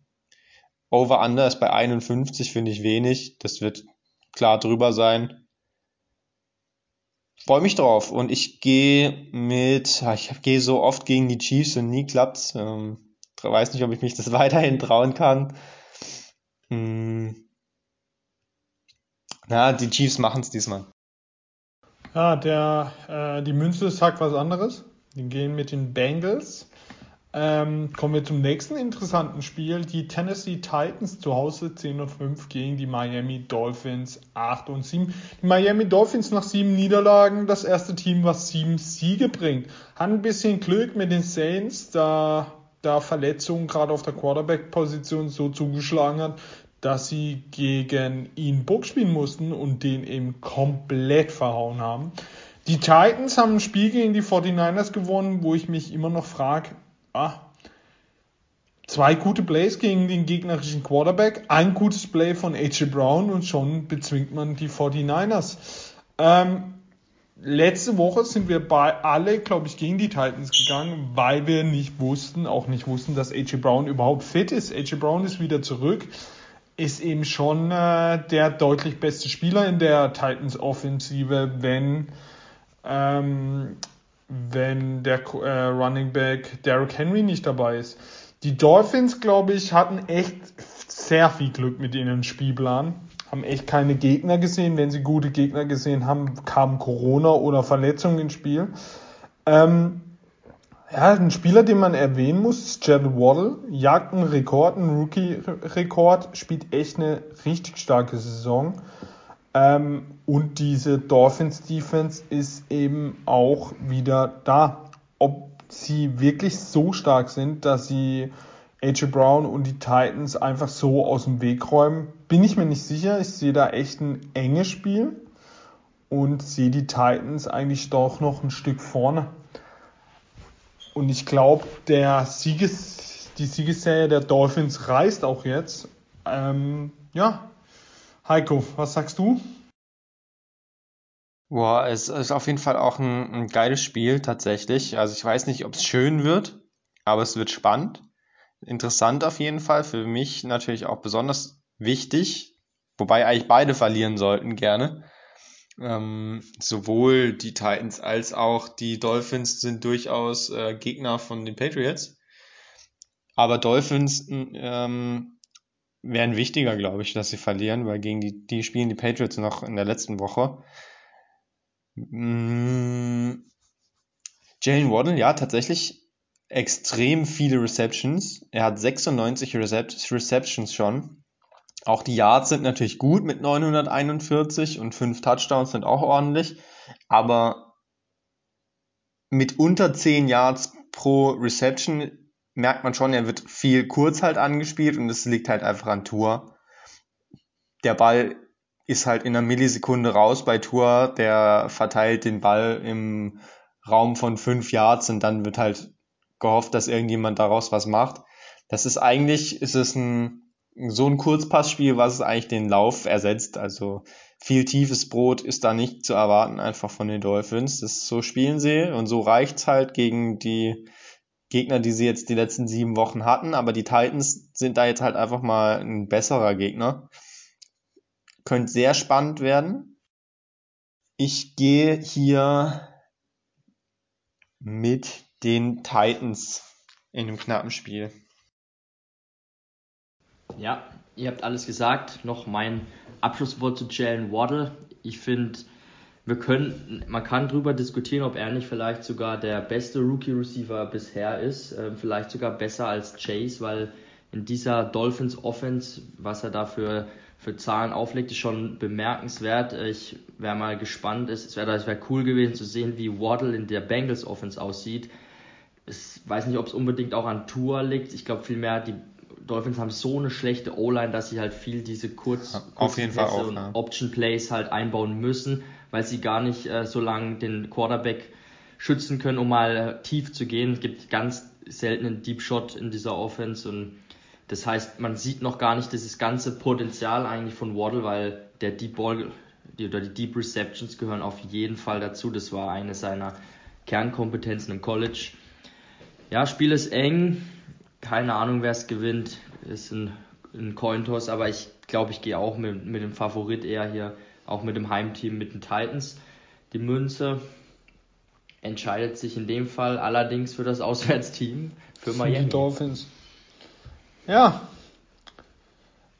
Over-Under ist bei 51, finde ich wenig. Das wird klar drüber sein. Freue mich drauf. Und ich gehe so oft gegen die Chiefs und nie klappt's. Ich weiß nicht, ob ich mich das weiterhin trauen kann. Na, die Chiefs machen es diesmal. Ja, die Münze sagt was anderes. Die gehen mit den Bengals. Kommen wir zum nächsten interessanten Spiel. Die Tennessee Titans zu Hause 10-5 gegen die Miami Dolphins 8-7. Die Miami Dolphins nach 7 Niederlagen, das erste Team, was 7 Siege bringt. Hat ein bisschen Glück mit den Saints, da Verletzungen gerade auf der Quarterback-Position so zugeschlagen hat, dass sie gegen ihn Bock spielen mussten und den eben komplett verhauen haben. Die Titans haben ein Spiel gegen die 49ers gewonnen, wo ich mich immer noch frage, 2 gute Plays gegen den gegnerischen Quarterback, ein gutes Play von A.J. Brown und schon bezwingt man die 49ers. Letzte Woche sind wir gegen die Titans gegangen, weil wir auch nicht wussten, dass A.J. Brown überhaupt fit ist. A.J. Brown ist wieder zurück, ist eben schon der deutlich beste Spieler in der Titans-Offensive, wenn der Running Back Derrick Henry nicht dabei ist. Die Dolphins, glaube ich, hatten echt sehr viel Glück mit ihrem Spielplan. Haben echt keine Gegner gesehen. Wenn sie gute Gegner gesehen haben, kam Corona oder Verletzungen ins Spiel. Ein Spieler, den man erwähnen muss, ist Jalen Waddle. Jagt einen Rekord, einen Rookie-Rekord. Spielt echt eine richtig starke Saison. Und diese Dolphins-Defense ist eben auch wieder da. Ob sie wirklich so stark sind, dass sie A.J. Brown und die Titans einfach so aus dem Weg räumen, bin ich mir nicht sicher. Ich sehe da echt ein enges Spiel und sehe die Titans eigentlich doch noch ein Stück vorne. Und ich glaube, die Siegesserie der Dolphins reißt auch jetzt. Heiko, was sagst du? Boah, es ist auf jeden Fall auch ein geiles Spiel tatsächlich. Also ich weiß nicht, ob es schön wird, aber es wird spannend. Interessant auf jeden Fall, für mich natürlich auch besonders wichtig, wobei eigentlich beide verlieren sollten gerne. Sowohl die Titans als auch die Dolphins sind durchaus Gegner von den Patriots, aber Dolphins wären wichtiger, glaube ich, dass sie verlieren, weil gegen die spielen die Patriots noch in der letzten Woche. Jalen Waddle, ja, tatsächlich extrem viele Receptions. Er hat 96 Receptions schon. Auch die Yards sind natürlich gut mit 941 und 5 Touchdowns sind auch ordentlich. Aber mit unter 10 Yards pro Reception merkt man schon, er wird viel kurz halt angespielt und es liegt halt einfach an Tua. Der Ball ist halt in einer Millisekunde raus bei Tua. Der verteilt den Ball im Raum von 5 Yards und dann wird halt gehofft, dass irgendjemand daraus was macht. das ist eigentlich, ist es so ein Kurzpassspiel, was eigentlich den Lauf ersetzt. Also viel tiefes Brot ist da nicht zu erwarten, einfach von den Dolphins. Das so spielen sie und so reicht's halt gegen die Gegner, die sie jetzt die letzten 7 Wochen hatten. Aber die Titans sind da jetzt halt einfach mal ein besserer Gegner. Könnte sehr spannend werden. Ich gehe hier mit den Titans in einem knappen Spiel. Ja, ihr habt alles gesagt. Noch mein Abschlusswort zu Jalen Waddle. Ich finde, man kann drüber diskutieren, ob er nicht vielleicht sogar der beste Rookie-Receiver bisher ist. Vielleicht sogar besser als Chase, weil in dieser Dolphins-Offense, was er dafür für Zahlen auflegt, ist schon bemerkenswert. Ich wäre mal gespannt. Es wäre cool gewesen zu sehen, wie Waddle in der Bengals-Offense aussieht. Ich weiß nicht, ob es unbedingt auch an Tua liegt. Ich glaube vielmehr, die Dolphins haben so eine schlechte O-Line, dass sie halt viel diese Kurz-Pässe und Option-Plays halt einbauen müssen, weil sie gar nicht so lange den Quarterback schützen können, um mal tief zu gehen. Es gibt ganz selten einen Deep Shot in dieser Offense und das heißt, man sieht noch gar nicht dieses ganze Potenzial eigentlich von Waddle, weil der Deep Ball oder die Deep Receptions gehören auf jeden Fall dazu. Das war eine seiner Kernkompetenzen im College. Ja, Spiel ist eng. Keine Ahnung, wer es gewinnt, ist ein Cointoss, aber ich glaube, ich gehe auch mit dem Favorit eher hier, auch mit dem Heimteam, mit den Titans. Die Münze entscheidet sich in dem Fall allerdings für das Auswärtsteam, für Miami. Die Dolphins. Ja.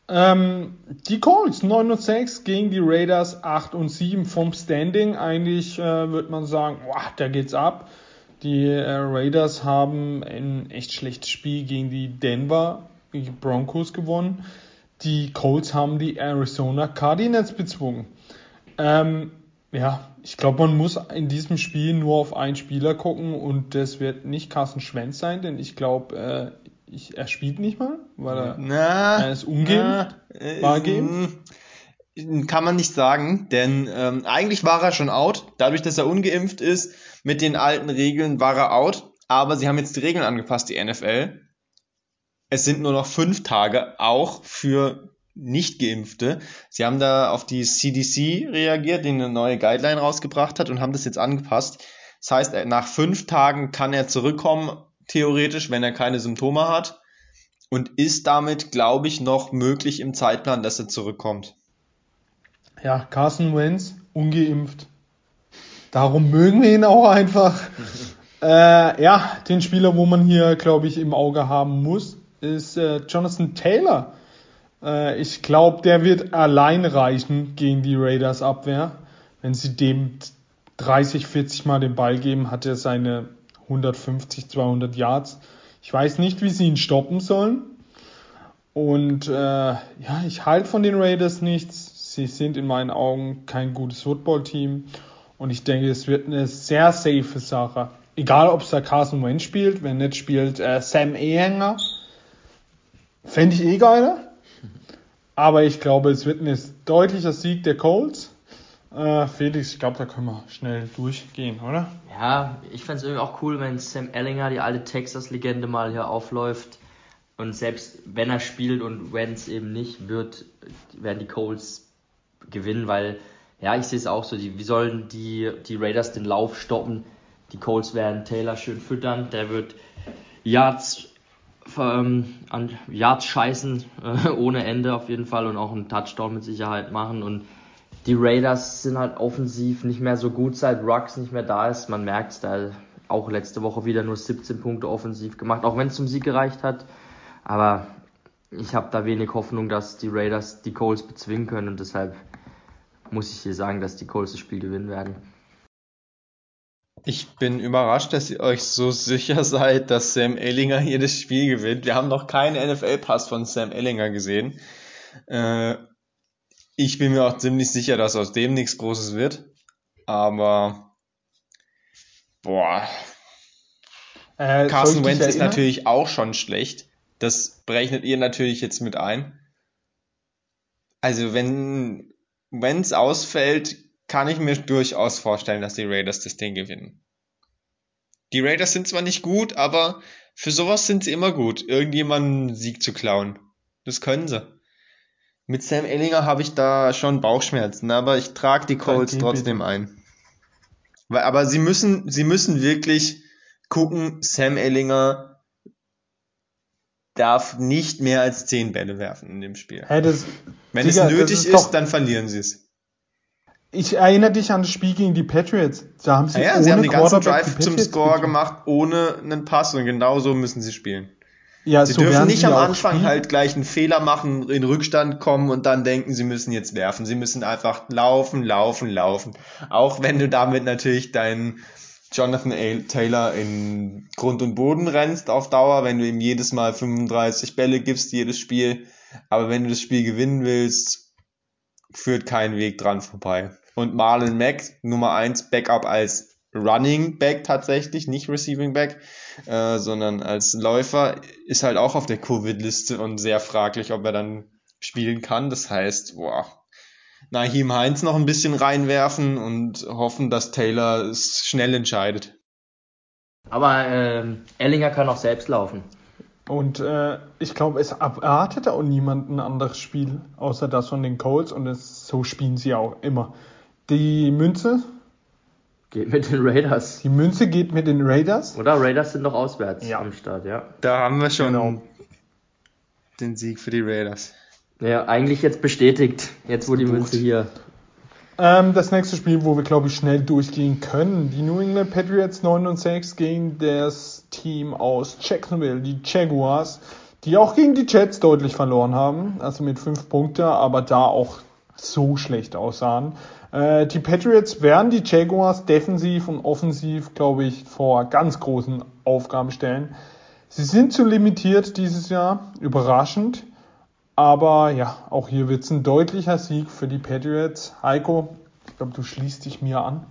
Die Colts 9-6 gegen die Raiders 8-7 vom Standing. Eigentlich würde man sagen, boah, da geht's ab. Die Raiders haben ein echt schlechtes Spiel gegen die Denver Broncos gewonnen. Die Colts haben die Arizona Cardinals bezwungen. Ich glaube, man muss in diesem Spiel nur auf einen Spieler gucken und das wird nicht Carson Wentz sein, denn ich glaube, er spielt nicht mal, weil er ist ungeimpft, wahrgeimpft. Kann man nicht sagen, denn eigentlich war er schon out. Dadurch, dass er ungeimpft ist, mit den alten Regeln war er out. Aber sie haben jetzt die Regeln angepasst, die NFL. Es sind nur noch 5 Tage, auch für Nicht-Geimpfte. Sie haben da auf die CDC reagiert, die eine neue Guideline rausgebracht hat und haben das jetzt angepasst. Das heißt, nach 5 Tagen kann er zurückkommen, theoretisch, wenn er keine Symptome hat. Und ist damit, glaube ich, noch möglich im Zeitplan, dass er zurückkommt. Ja, Carson Wentz, ungeimpft. Darum mögen wir ihn auch einfach. Den Spieler, wo man hier, glaube ich, im Auge haben muss, ist Jonathan Taylor. Ich glaube, der wird allein reichen gegen die Raiders Abwehr. Wenn sie dem 30, 40 Mal den Ball geben, hat er seine 150, 200 Yards. Ich weiß nicht, wie sie ihn stoppen sollen. Und ich halte von den Raiders nichts. Sie sind in meinen Augen kein gutes Football-Team und ich denke, es wird eine sehr safe Sache. Egal, ob es da Carson Wentz spielt, wenn nicht spielt Sam Ehlinger. Fände ich eh geiler. Aber ich glaube, es wird ein deutlicher Sieg der Colts. Felix, ich glaube, da können wir schnell durchgehen, oder? Ja, ich fände es irgendwie auch cool, wenn Sam Ehlinger, die alte Texas-Legende, mal hier aufläuft. Und selbst wenn er spielt und Wentz eben nicht, werden die Colts gewinnen, weil, ja, ich sehe es auch so, wie sollen die Raiders den Lauf stoppen? Die Colts werden Taylor schön füttern, der wird Yards scheißen, ohne Ende auf jeden Fall und auch einen Touchdown mit Sicherheit machen und die Raiders sind halt offensiv nicht mehr so gut, seit Ruggs nicht mehr da ist, man merkt es, da auch letzte Woche wieder nur 17 Punkte offensiv gemacht, auch wenn es zum Sieg gereicht hat, aber ich habe da wenig Hoffnung, dass die Raiders die Colts bezwingen können und deshalb muss ich hier sagen, dass die Colts das Spiel gewinnen werden. Ich bin überrascht, dass ihr euch so sicher seid, dass Sam Ehlinger hier das Spiel gewinnt. Wir haben noch keinen NFL-Pass von Sam Ehlinger gesehen. Ich bin mir auch ziemlich sicher, dass aus dem nichts Großes wird. Aber, Carson Wentz ist natürlich auch schon schlecht. Das berechnet ihr natürlich jetzt mit ein. Also wenn Wentz ausfällt, kann ich mir durchaus vorstellen, dass die Raiders das Ding gewinnen. Die Raiders sind zwar nicht gut, aber Für sowas sind sie immer gut, irgendjemanden einen Sieg zu klauen. Das können sie. Mit Sam Ehlinger habe ich da schon Bauchschmerzen, aber ich trage die Colts trotzdem ein. Aber sie müssen wirklich gucken, Sam Ehlinger darf nicht mehr als 10 Bälle werfen in dem Spiel. Hey, wenn Digga, es nötig ist, dann verlieren sie es. Ich erinnere dich an das Spiel gegen die Patriots. Da haben sie, sie haben den ganzen Drive zum Score gemacht, ohne einen Pass. Und genau so müssen sie spielen. Ja, sie dürfen nicht am Anfang halt gleich einen Fehler machen, in Rückstand kommen und dann denken, sie müssen jetzt werfen. Sie müssen einfach laufen. Auch wenn du damit natürlich deinen Jonathan Taylor in Grund und Boden rennst auf Dauer, wenn du ihm jedes Mal 35 Bälle gibst, jedes Spiel. Aber wenn du das Spiel gewinnen willst, führt kein Weg dran vorbei. Und Marlon Mack, Nummer 1 Backup als Running Back tatsächlich, nicht Receiving Back, sondern als Läufer, ist halt auch auf der Covid-Liste und sehr fraglich, ob er dann spielen kann. Das heißt, Naheem Hines noch ein bisschen reinwerfen und hoffen, dass Taylor es schnell entscheidet. Aber Ehlinger kann auch selbst laufen. Und ich glaube, es erwartet auch niemand ein anderes Spiel, außer das von den Colts. Und so spielen sie auch immer. Die Münze geht mit den Raiders. Oder Raiders sind noch auswärts am Start, ja. Da haben wir schon den Sieg für die Raiders. Ja, eigentlich jetzt bestätigt, jetzt wo die Münze hier. Das nächste Spiel, wo wir, glaube ich, schnell durchgehen können. Die New England Patriots 9-6 gegen das Team aus Jacksonville, die Jaguars, die auch gegen die Jets deutlich verloren haben. Also mit 5 Punkten, aber da auch so schlecht aussahen. Die Patriots werden die Jaguars defensiv und offensiv, glaube ich, vor ganz großen Aufgaben stellen. Sie sind zu limitiert dieses Jahr, überraschend. Aber ja, auch hier wird es ein deutlicher Sieg für die Patriots. Heiko, ich glaube, du schließt dich mir an.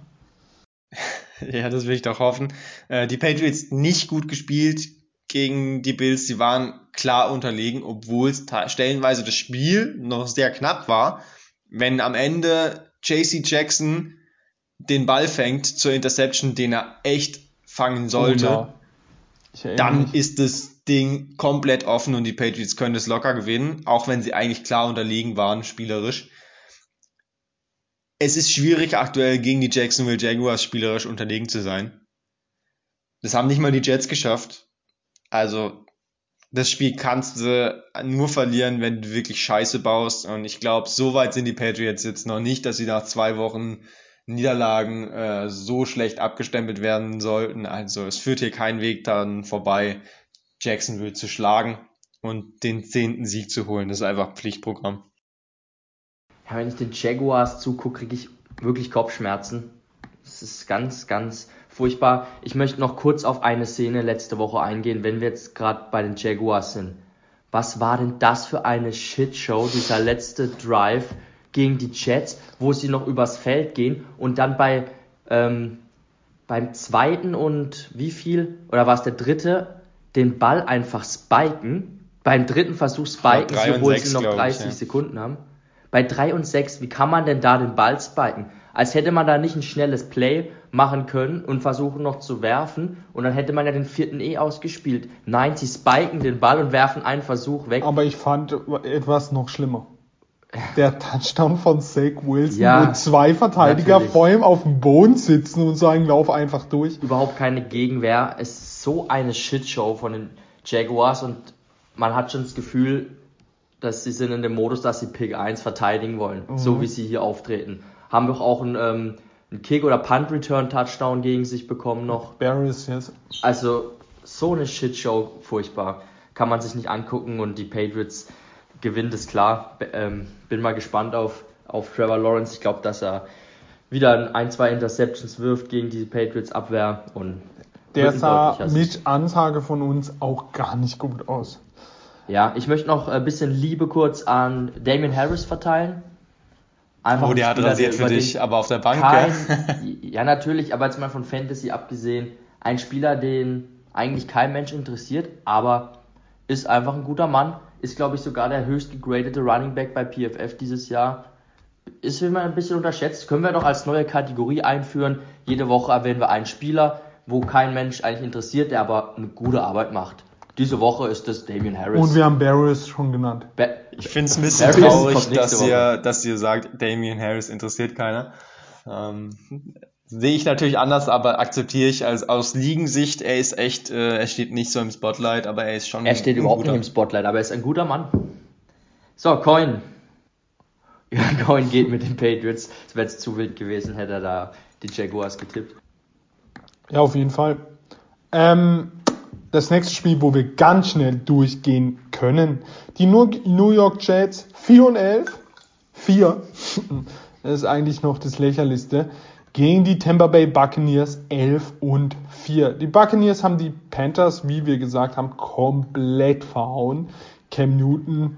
Ja, das will ich doch hoffen. Die Patriots nicht gut gespielt gegen die Bills. Sie waren klar unterlegen, obwohl es stellenweise das Spiel noch sehr knapp war. Wenn am Ende JC Jackson den Ball fängt zur Interception, den er echt fangen sollte, dann ist es Ding komplett offen und die Patriots können es locker gewinnen, auch wenn sie eigentlich klar unterlegen waren, spielerisch. Es ist schwierig aktuell gegen die Jacksonville Jaguars spielerisch unterlegen zu sein. Das haben nicht mal die Jets geschafft. Also das Spiel kannst du nur verlieren, wenn du wirklich Scheiße baust und ich glaube, so weit sind die Patriots jetzt noch nicht, dass sie nach 2 Wochen Niederlagen so schlecht abgestempelt werden sollten. Also es führt hier kein Weg dann vorbei, Jacksonville zu schlagen und den 10. Sieg zu holen. Das ist einfach Pflichtprogramm. Ja, wenn ich den Jaguars zugucke, kriege ich wirklich Kopfschmerzen. Das ist ganz, ganz furchtbar. Ich möchte noch kurz auf eine Szene letzte Woche eingehen, wenn wir jetzt gerade bei den Jaguars sind. Was war denn das für eine Shitshow, dieser letzte Drive gegen die Jets, wo sie noch übers Feld gehen und dann bei beim zweiten und wie viel, oder war es der dritte, den Ball einfach spiken, beim dritten Versuch spiken, obwohl sie noch 30 Sekunden haben. Bei 3-6, wie kann man denn da den Ball spiken? Als hätte man da nicht ein schnelles Play machen können und versuchen noch zu werfen und dann hätte man ja den 4. ausgespielt. Nein, sie spiken den Ball und werfen einen Versuch weg. Aber ich fand etwas noch schlimmer. Der Touchdown von Zach Wilson, wo 2 Verteidiger vor ihm auf dem Boden sitzen und sagen, lauf einfach durch. Überhaupt keine Gegenwehr. Es ist so eine Shitshow von den Jaguars und man hat schon das Gefühl, dass sie sind in dem Modus, dass sie Pick 1 verteidigen wollen, so wie sie hier auftreten. Haben wir auch einen Kick- oder Punt-Return-Touchdown gegen sich bekommen noch. Barris, yes. Also so eine Shitshow, furchtbar. Kann man sich nicht angucken und die Patriots gewinnt ist klar. Bin mal gespannt auf Trevor Lawrence. Ich glaube, dass er wieder 1-2 Interceptions wirft gegen die Patriots-Abwehr. Und der sah mit Ansage von uns auch gar nicht gut aus. Ja, ich möchte noch ein bisschen Liebe kurz an Damian Harris verteilen. Einfach der hat rasiert für dich, aber auf der Bank. Ja, natürlich, aber jetzt mal von Fantasy abgesehen. Ein Spieler, den eigentlich kein Mensch interessiert, aber ist einfach ein guter Mann. Ist, glaube ich, sogar der höchst gegradete Running Back bei PFF dieses Jahr. Ist immer ein bisschen unterschätzt. Können wir doch als neue Kategorie einführen. Jede Woche erwähnen wir einen Spieler. wo kein Mensch eigentlich interessiert, der aber eine gute Arbeit macht. Diese Woche ist das Damian Harris. Und wir haben Barrios schon genannt. Ich finde es ein bisschen traurig, dass ihr sagt, Damian Harris interessiert keiner. Sehe ich natürlich anders, aber akzeptiere ich als aus Ligensicht. Er ist echt, er steht nicht so im Spotlight, aber er ist schon. Er steht überhaupt nicht im Spotlight, aber er ist ein guter Mann. So, Coin. Ja, Coin geht mit den Patriots. Es wäre jetzt zu wild gewesen, hätte er da die Jaguars getippt. Ja, auf jeden Fall. Das nächste Spiel, wo wir ganz schnell durchgehen können. Die New York Jets 4-11. 4. Das ist eigentlich noch das Lächerlichste. Gegen die Tampa Bay Buccaneers 11-4. Die Buccaneers haben die Panthers, wie wir gesagt haben, komplett verhauen. Cam Newton,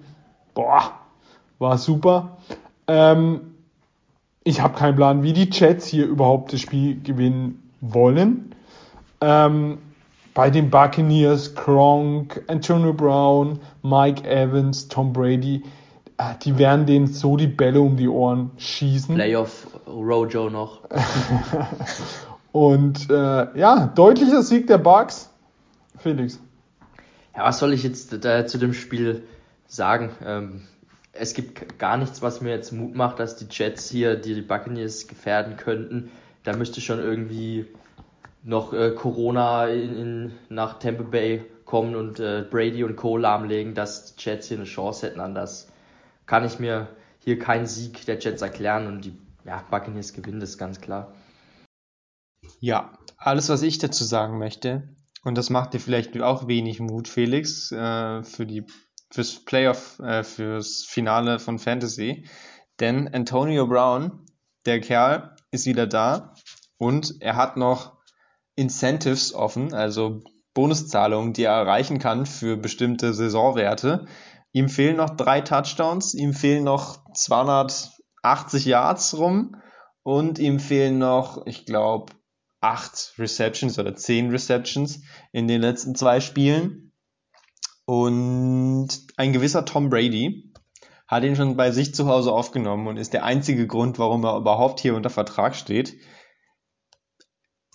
war super. Ich habe keinen Plan, wie die Jets hier überhaupt das Spiel gewinnen wollen. Bei den Buccaneers, Gronk, Antonio Brown, Mike Evans, Tom Brady, die werden denen so die Bälle um die Ohren schießen. Playoff Rojo noch. Und deutlicher Sieg der Bucks. Felix. Ja, was soll ich jetzt zu dem Spiel sagen? Es gibt gar nichts, was mir jetzt Mut macht, dass die Jets hier die Buccaneers gefährden könnten. Da müsste schon irgendwie noch Corona nach Tampa Bay kommen und Brady und Co. lahmlegen, dass die Jets hier eine Chance hätten. Anders kann ich mir hier keinen Sieg der Jets erklären und die Buccaneers gewinnen, das ist ganz klar. Ja, alles, was ich dazu sagen möchte, und das macht dir vielleicht auch wenig Mut, Felix, fürs Finale von Fantasy. Denn Antonio Brown, der Kerl, ist wieder da und er hat noch Incentives offen, also Bonuszahlungen, die er erreichen kann für bestimmte Saisonwerte. Ihm fehlen noch 3 Touchdowns, ihm fehlen noch 280 Yards rum und ihm fehlen noch, ich glaube, 8 Receptions oder 10 Receptions in den letzten 2 Spielen. Und ein gewisser Tom Brady hat ihn schon bei sich zu Hause aufgenommen und ist der einzige Grund, warum er überhaupt hier unter Vertrag steht.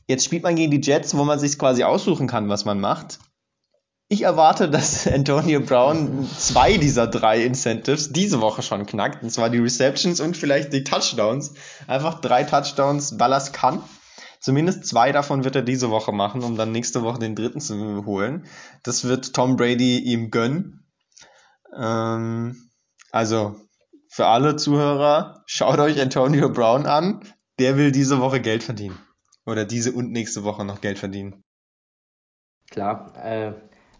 Jetzt spielt man gegen die Jets, wo man sich quasi aussuchen kann, was man macht. Ich erwarte, dass Antonio Brown 2 dieser 3 Incentives diese Woche schon knackt, und zwar die Receptions und vielleicht die Touchdowns. Einfach 3 Touchdowns, weil er es kann. Zumindest 2 davon wird er diese Woche machen, um dann nächste Woche den 3. zu holen. Das wird Tom Brady ihm gönnen. Also für alle Zuhörer, schaut euch Antonio Brown an. Der will diese Woche Geld verdienen. Oder diese und nächste Woche noch Geld verdienen. Klar,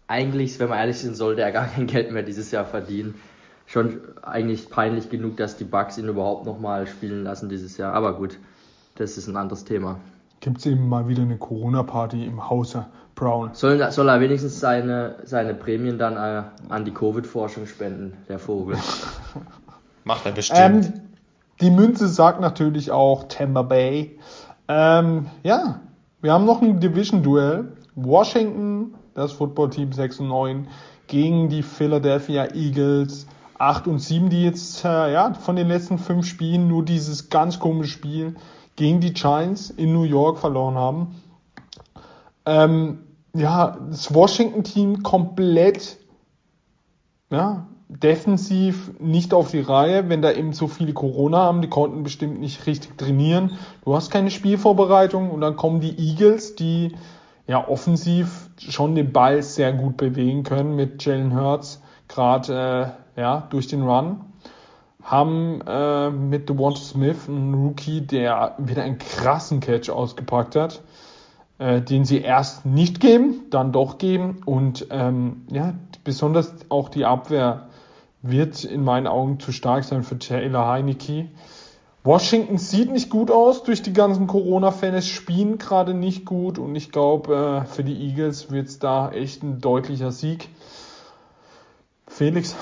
eigentlich, wenn man ehrlich ist, sollte er gar kein Geld mehr dieses Jahr verdienen. Schon eigentlich peinlich genug, dass die Bucks ihn überhaupt nochmal spielen lassen dieses Jahr. Aber gut, das ist ein anderes Thema. Gibt es eben mal wieder eine Corona-Party im Hause Brown. Soll er wenigstens seine Prämien dann an die Covid-Forschung spenden, der Vogel. Macht er bestimmt. Die Münze sagt natürlich auch Tampa Bay. Wir haben noch ein Division-Duell. Washington, das Football-Team 6-9, gegen die Philadelphia Eagles 8-7, die jetzt von den letzten 5 Spielen nur dieses ganz komische Spiel gegen die Giants in New York verloren haben. Das Washington-Team komplett defensiv nicht auf die Reihe, wenn da eben so viele Corona haben, die konnten bestimmt nicht richtig trainieren. Du hast keine Spielvorbereitung und dann kommen die Eagles, die offensiv schon den Ball sehr gut bewegen können mit Jalen Hurts, gerade durch den Run. Haben mit DeVonta Smith einen Rookie, der wieder einen krassen Catch ausgepackt hat, den sie erst nicht geben, dann doch geben. Und besonders auch die Abwehr wird in meinen Augen zu stark sein für Taylor Heinicke. Washington sieht nicht gut aus durch die ganzen Corona-Fans, spielen gerade nicht gut. Und ich glaube, für die Eagles wird es da echt ein deutlicher Sieg. Felix?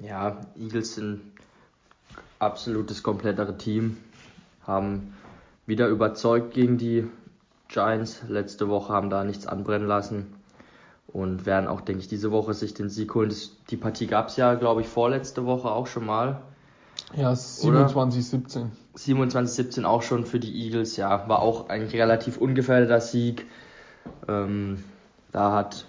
Ja, Eagles sind absolut das komplettere Team, haben wieder überzeugt gegen die Giants, letzte Woche haben da nichts anbrennen lassen und werden auch, denke ich, diese Woche sich den Sieg holen. Die Partie gab es ja, glaube ich, vorletzte Woche auch schon mal. Ja, 27-17. 27-17 auch schon für die Eagles, ja. War auch ein relativ ungefährdeter Sieg. Da hat,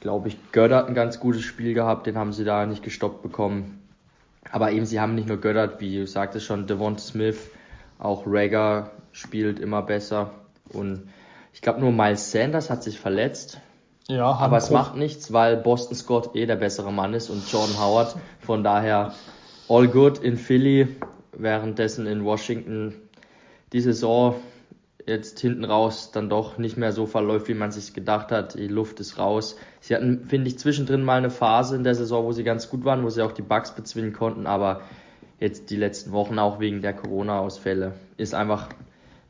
glaube ich, Goddard ein ganz gutes Spiel gehabt. Den haben sie da nicht gestoppt bekommen. Aber eben, sie haben nicht nur Goddard, wie du sagtest schon, DeVonta Smith, auch Rager spielt immer besser. Und ich glaube, nur Miles Sanders hat sich verletzt. Ja, aber es macht nichts, weil Boston Scott der bessere Mann ist und Jordan Howard. Von daher all good in Philly, währenddessen in Washington die Saison jetzt hinten raus dann doch nicht mehr so verläuft, wie man sich gedacht hat. Die Luft ist raus. Sie hatten, finde ich, zwischendrin mal eine Phase in der Saison, wo sie ganz gut waren, wo sie auch die Bucks bezwingen konnten, aber jetzt die letzten Wochen auch wegen der Corona-Ausfälle ist einfach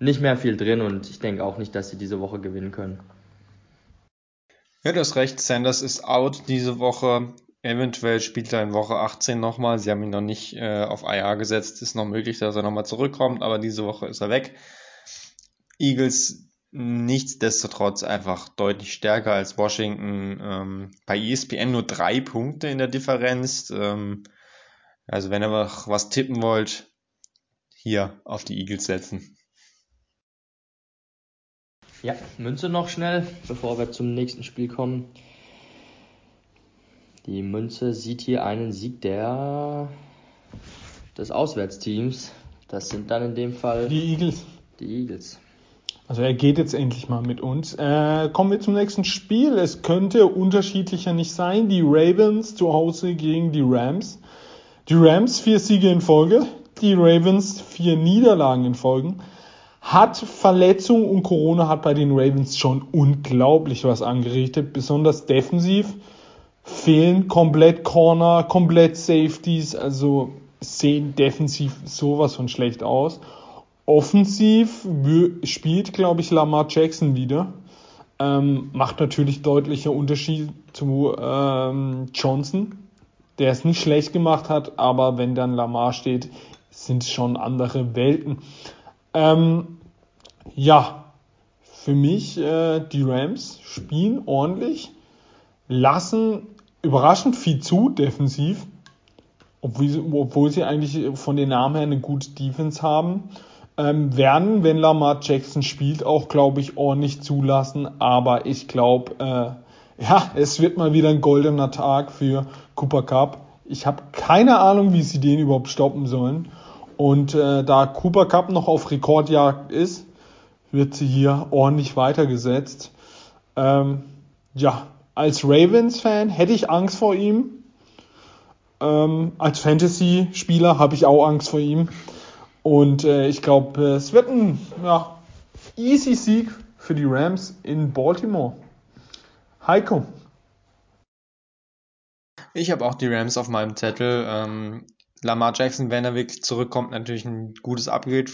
nicht mehr viel drin und ich denke auch nicht, dass sie diese Woche gewinnen können. Ja, du hast recht, Sanders ist out diese Woche. Eventuell spielt er in Woche 18 nochmal. Sie haben ihn noch nicht auf IR gesetzt. Ist noch möglich, dass er nochmal zurückkommt, aber diese Woche ist er weg. Eagles nichtsdestotrotz einfach deutlich stärker als Washington. Bei ESPN nur 3 Punkte in der Differenz. Also wenn ihr was tippen wollt, hier auf die Eagles setzen. Ja, Münze noch schnell, bevor wir zum nächsten Spiel kommen. Die Münze sieht hier einen Sieg des Auswärtsteams. Das sind dann in dem Fall die Eagles. Also er geht jetzt endlich mal mit uns. Kommen wir zum nächsten Spiel. Es könnte unterschiedlicher nicht sein. Die Ravens zu Hause gegen die Rams. Die Rams 4 Siege in Folge. Die Ravens 4 Niederlagen in Folge. Hat Verletzungen und Corona hat bei den Ravens schon unglaublich was angerichtet. Besonders defensiv. Fehlen komplett Corner, komplett Safeties, also sehen defensiv sowas von schlecht aus. Offensiv spielt, glaube ich, Lamar Jackson wieder. Macht natürlich deutlicher Unterschied zu Johnson, der es nicht schlecht gemacht hat, aber wenn dann Lamar steht, sind es schon andere Welten. Ja, für mich, die Rams spielen ordentlich, lassen überraschend viel zu defensiv, obwohl sie eigentlich von den Namen her eine gute Defense haben, werden, wenn Lamar Jackson spielt, auch, glaube ich, ordentlich zulassen. Aber ich glaube, es wird mal wieder ein goldener Tag für Cooper Kupp. Ich habe keine Ahnung, wie sie den überhaupt stoppen sollen. Und da Cooper Kupp noch auf Rekordjagd ist, wird sie hier ordentlich weitergesetzt. Als Ravens-Fan hätte ich Angst vor ihm. Als Fantasy-Spieler habe ich auch Angst vor ihm. Und ich glaube, es wird ein easy Sieg für die Rams in Baltimore. Heiko. Ich habe auch die Rams auf meinem Zettel. Lamar Jackson, wenn er wirklich zurückkommt, natürlich ein gutes Upgrade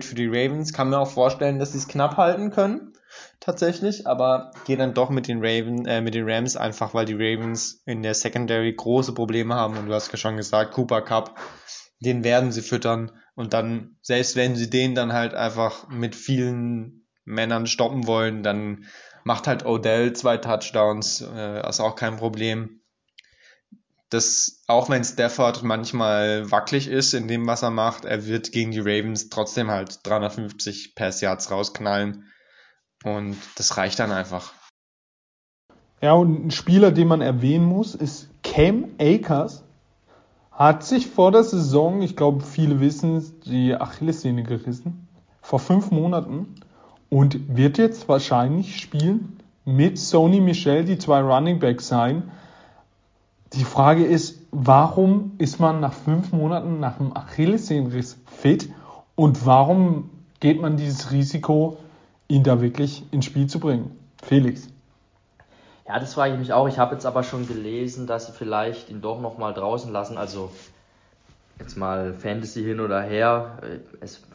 für die Ravens. Kann mir auch vorstellen, dass sie es knapp halten können, tatsächlich, aber gehe dann doch mit den Rams, einfach weil die Ravens in der Secondary große Probleme haben und du hast ja schon gesagt, Cooper Kupp, den werden sie füttern und dann, selbst wenn sie den dann halt einfach mit vielen Männern stoppen wollen, dann macht halt Odell 2 Touchdowns, ist auch kein Problem. Das, auch wenn Stafford manchmal wackelig ist in dem, was er macht, er wird gegen die Ravens trotzdem halt 350 Pass-Yards rausknallen. Und das reicht dann einfach. Ja, und ein Spieler, den man erwähnen muss, ist Cam Akers. Hat sich vor der Saison, ich glaube, viele wissen, die Achillessehne gerissen. Vor 5 Monaten. Und wird jetzt wahrscheinlich spielen mit Sony Michel, die 2 Running Backs sein. Die Frage ist, warum ist man nach 5 Monaten nach einem Achillessehnenriss fit und warum geht man dieses Risiko, ihn da wirklich ins Spiel zu bringen? Felix? Ja, das frage ich mich auch. Ich habe jetzt aber schon gelesen, dass sie vielleicht ihn doch nochmal draußen lassen. Also jetzt mal Fantasy hin oder her.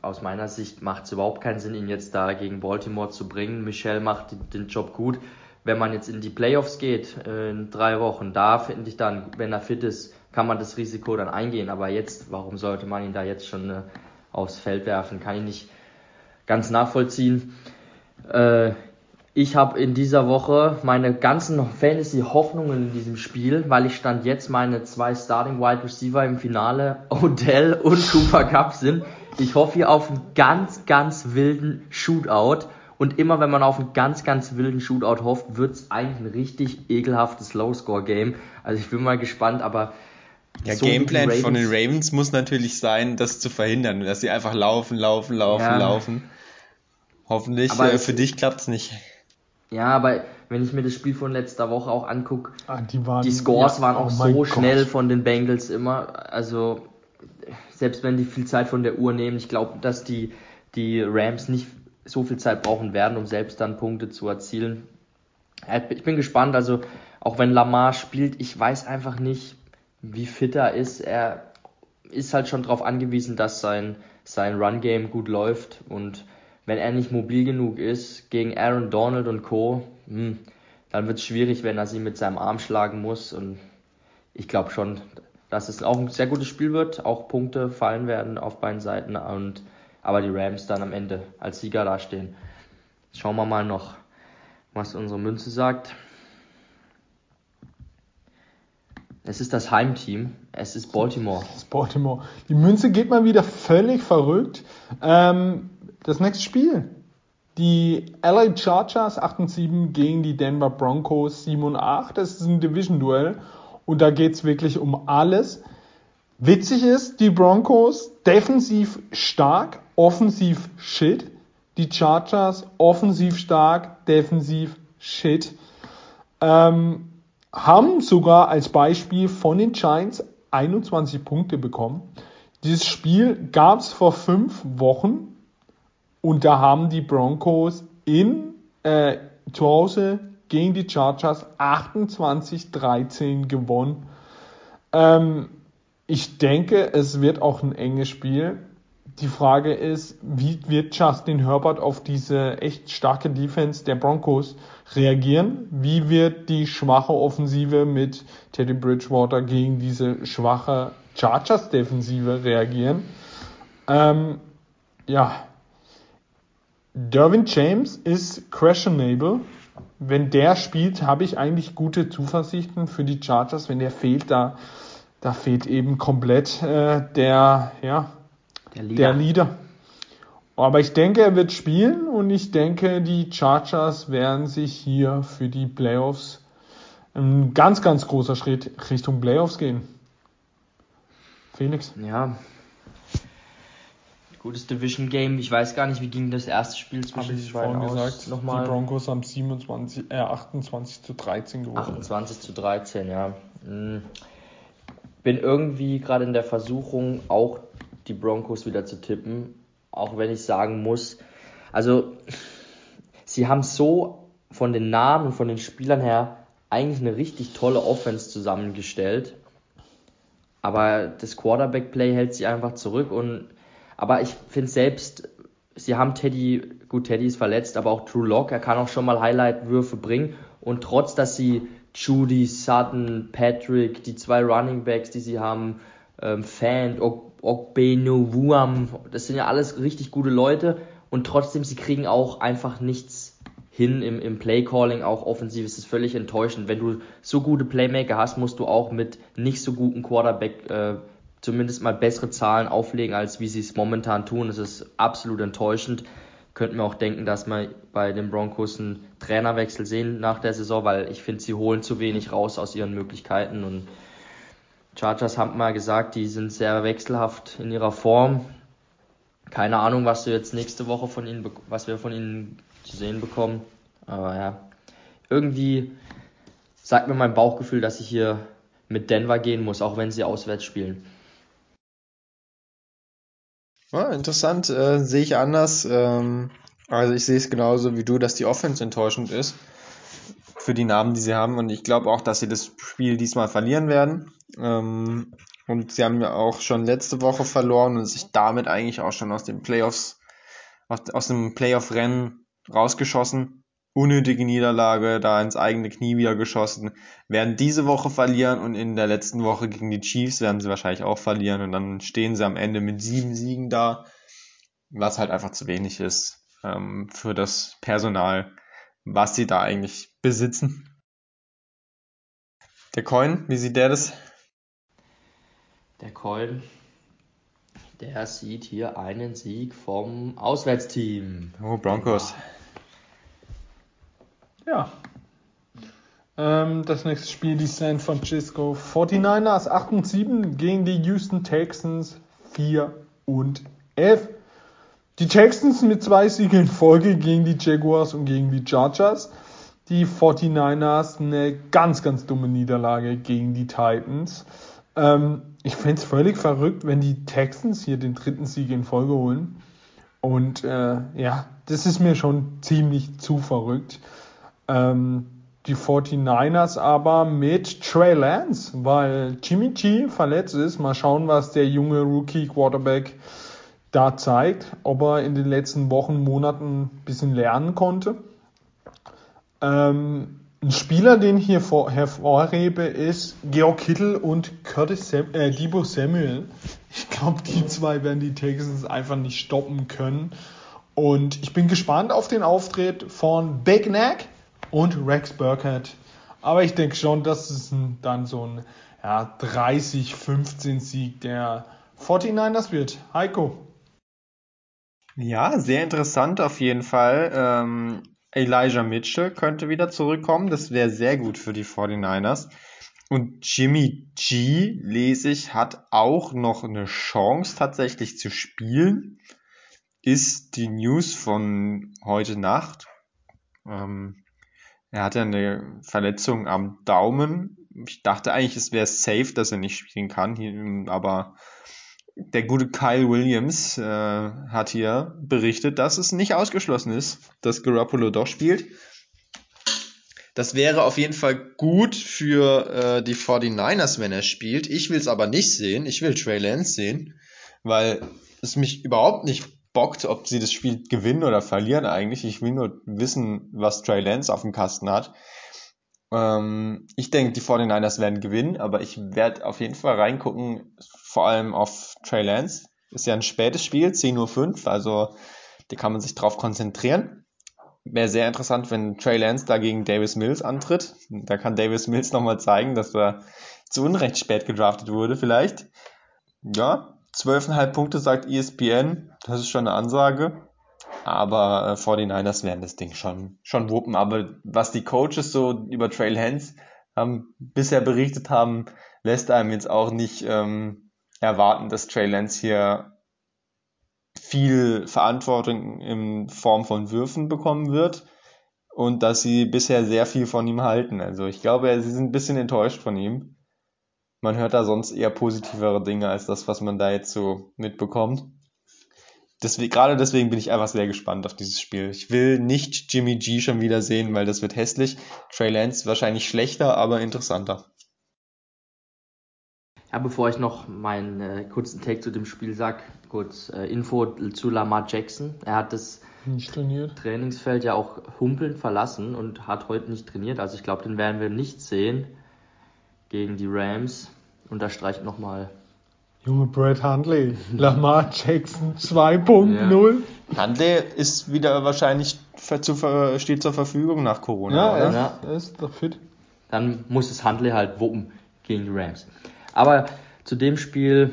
Aus meiner Sicht macht es überhaupt keinen Sinn, ihn jetzt da gegen Baltimore zu bringen. Michel macht den Job gut. Wenn man jetzt in die Playoffs geht, in 3 Wochen, da finde ich dann, wenn er fit ist, kann man das Risiko dann eingehen. Aber jetzt, warum sollte man ihn da jetzt schon aufs Feld werfen? Kann ich nicht ganz nachvollziehen. Ich habe in dieser Woche meine ganzen Fantasy-Hoffnungen in diesem Spiel, weil ich Stand jetzt meine 2 Starting-Wide-Receiver im Finale, Odell und Cooper Kupp sind. Ich hoffe auf einen ganz, ganz wilden Shootout. Und immer wenn man auf einen ganz, ganz wilden Shootout hofft, wird es eigentlich ein richtig ekelhaftes Low-Score-Game. Also ich bin mal gespannt, aber... Der so Gameplan von den Ravens muss natürlich sein, das zu verhindern. Dass sie einfach laufen. Hoffentlich, aber für dich klappt es nicht. Ja, aber wenn ich mir das Spiel von letzter Woche auch angucke, die Scores waren auch so schnell von den Bengals immer. Also, selbst wenn die viel Zeit von der Uhr nehmen, ich glaube, dass die Rams nicht so viel Zeit brauchen werden, um selbst dann Punkte zu erzielen. Ich bin gespannt, also auch wenn Lamar spielt, ich weiß einfach nicht, wie fit er ist. Er ist halt schon darauf angewiesen, dass sein Run-Game gut läuft und wenn er nicht mobil genug ist gegen Aaron Donald und Co., dann wird es schwierig, wenn er sie mit seinem Arm schlagen muss. Und ich glaube schon, dass es auch ein sehr gutes Spiel wird, auch Punkte fallen werden auf beiden Seiten, aber die Rams dann am Ende als Sieger dastehen. Schauen wir mal noch, was unsere Münze sagt. Es ist das Heimteam, es ist Baltimore. Die Münze geht mal wieder völlig verrückt. Das nächste Spiel, die LA Chargers 8-7 gegen die Denver Broncos 7-8, das ist ein Division-Duell und da geht es wirklich um alles. Witzig ist, die Broncos defensiv stark, offensiv shit, die Chargers offensiv stark, defensiv shit. Haben sogar als Beispiel von den Giants 21 Punkte bekommen. Dieses Spiel gab es vor 5 Wochen. Und da haben die Broncos zu Hause gegen die Chargers 28-13 gewonnen. Ich denke, es wird auch ein enges Spiel. Die Frage ist, wie wird Justin Herbert auf diese echt starke Defense der Broncos reagieren? Wie wird die schwache Offensive mit Teddy Bridgewater gegen diese schwache Chargers-Defensive reagieren? Derwin James ist questionable. Wenn der spielt, habe ich eigentlich gute Zuversichten für die Chargers. Wenn der fehlt, da fehlt eben komplett der Leader. Aber ich denke, er wird spielen und ich denke, die Chargers werden sich hier für die Playoffs ein ganz, ganz großer Schritt Richtung Playoffs gehen. Felix? Ja. Gutes Division Game. Ich weiß gar nicht, wie ging das erste Spiel zwischen den beiden aus. Gesagt, nochmal. Die Broncos haben 28-13 gewonnen. 28-13, ja. Bin irgendwie gerade in der Versuchung, auch die Broncos wieder zu tippen. Auch wenn ich sagen muss, also sie haben so von den Namen und von den Spielern her eigentlich eine richtig tolle Offense zusammengestellt. Aber das Quarterback-Play hält sie einfach zurück und aber ich finde selbst, sie haben Teddy ist verletzt, aber auch Drew Lock, er kann auch schon mal Highlight-Würfe bringen. Und trotz, dass sie Judy, Sutton, Patrick, die 2 Running Backs, die sie haben, Fan, Ogbenuwuam, das sind ja alles richtig gute Leute. Und trotzdem, sie kriegen auch einfach nichts hin im Play-Calling, auch offensiv ist es völlig enttäuschend. Wenn du so gute Playmaker hast, musst du auch mit nicht so guten Quarterback zumindest mal bessere Zahlen auflegen, als wie sie es momentan tun. Das ist absolut enttäuschend. Könnten wir auch denken, dass wir bei den Broncos einen Trainerwechsel sehen nach der Saison, weil ich finde, sie holen zu wenig raus aus ihren Möglichkeiten. Und Chargers haben mal gesagt, die sind sehr wechselhaft in ihrer Form. Keine Ahnung, was wir jetzt nächste Woche was wir von ihnen zu sehen bekommen. Aber ja, irgendwie sagt mir mein Bauchgefühl, dass ich hier mit Denver gehen muss, auch wenn sie auswärts spielen. Ja, interessant, sehe ich anders. Also ich sehe es genauso wie du, dass die Offense enttäuschend ist für die Namen, die sie haben. Und ich glaube auch, dass sie das Spiel diesmal verlieren werden. Und sie haben ja auch schon letzte Woche verloren und sich damit eigentlich auch schon aus den Playoffs, aus dem Playoff-Rennen rausgeschossen. Unnötige Niederlage, da ins eigene Knie wieder geschossen. Werden diese Woche verlieren und in der letzten Woche gegen die Chiefs werden sie wahrscheinlich auch verlieren und dann stehen sie am Ende mit 7 Siegen da, was halt einfach zu wenig ist für das Personal, was sie da eigentlich besitzen. Der Coin, wie sieht der das? Der Coin, der sieht hier einen Sieg vom Auswärtsteam. Oh, Broncos. Ja. Das nächste Spiel, die San Francisco 49ers 8-7 gegen die Houston Texans 4-11. Die Texans mit 2 Siegen in Folge gegen die Jaguars und gegen die Chargers. Die 49ers eine ganz, ganz dumme Niederlage gegen die Titans. Ich fände es völlig verrückt, wenn die Texans hier den 3. Sieg in Folge holen. Und das ist mir schon ziemlich zu verrückt. Die 49ers aber mit Trey Lance, weil Jimmy G verletzt ist. Mal schauen, was der junge Rookie-Quarterback da zeigt, ob er in den letzten Wochen, Monaten ein bisschen lernen konnte. Ein Spieler, den ich hier hervorhebe, ist Georg Kittle und Debo Samuel. Ich glaube, die zwei werden die Texans einfach nicht stoppen können. Und ich bin gespannt auf den Auftritt von Big Neck und Rex Burkhead. Aber ich denke schon, das ist dann so ein 30-15 Sieg der 49ers wird. Heiko. Ja, sehr interessant auf jeden Fall. Elijah Mitchell könnte wieder zurückkommen. Das wäre sehr gut für die 49ers. Und Jimmy G, lese ich, hat auch noch eine Chance tatsächlich zu spielen. Ist die News von heute Nacht. Er hatte eine Verletzung am Daumen. Ich dachte eigentlich, es wäre safe, dass er nicht spielen kann. Aber der gute Kyle Williams hat hier berichtet, dass es nicht ausgeschlossen ist, dass Garoppolo doch spielt. Das wäre auf jeden Fall gut für die 49ers, wenn er spielt. Ich will es aber nicht sehen. Ich will Trey Lance sehen, weil es mich überhaupt nicht bockt, ob sie das Spiel gewinnen oder verlieren eigentlich. Ich will nur wissen, was Trey Lance auf dem Kasten hat. Ich denke, die 49ers werden gewinnen, aber ich werde auf jeden Fall reingucken, vor allem auf Trey Lance. Ist ja ein spätes Spiel, 10.05 Uhr, also da kann man sich drauf konzentrieren. Wäre sehr interessant, wenn Trey Lance da gegen Davis Mills antritt. Da kann Davis Mills nochmal zeigen, dass er zu Unrecht spät gedraftet wurde vielleicht. Ja, 12,5 Punkte sagt ESPN, das ist schon eine Ansage. Aber 49ers werden das Ding schon wuppen. Aber was die Coaches so über Trey Lance bisher berichtet haben, lässt einem jetzt auch nicht erwarten, dass Trey Lance hier viel Verantwortung in Form von Würfen bekommen wird und dass sie bisher sehr viel von ihm halten. Also ich glaube, sie sind ein bisschen enttäuscht von ihm. Man hört da sonst eher positivere Dinge als das, was man da jetzt so mitbekommt. Gerade deswegen bin ich einfach sehr gespannt auf dieses Spiel. Ich will nicht Jimmy G schon wieder sehen, weil das wird hässlich. Trey Lance wahrscheinlich schlechter, aber interessanter. Ja, bevor ich noch meinen kurzen Take zu dem Spiel sage, kurz Info zu Lamar Jackson. Er hat das Trainingsfeld ja auch humpelnd verlassen und hat heute nicht trainiert. Also ich glaube, den werden wir nicht sehen gegen die Rams. Unterstreicht nochmal... Junge, Brett Hundley, Lamar Jackson 2.0. Ja. Hundley ist wieder wahrscheinlich steht zur Verfügung nach Corona. Ja, er ist doch fit. Dann muss es Hundley halt wuppen gegen die Rams. Aber zu dem Spiel,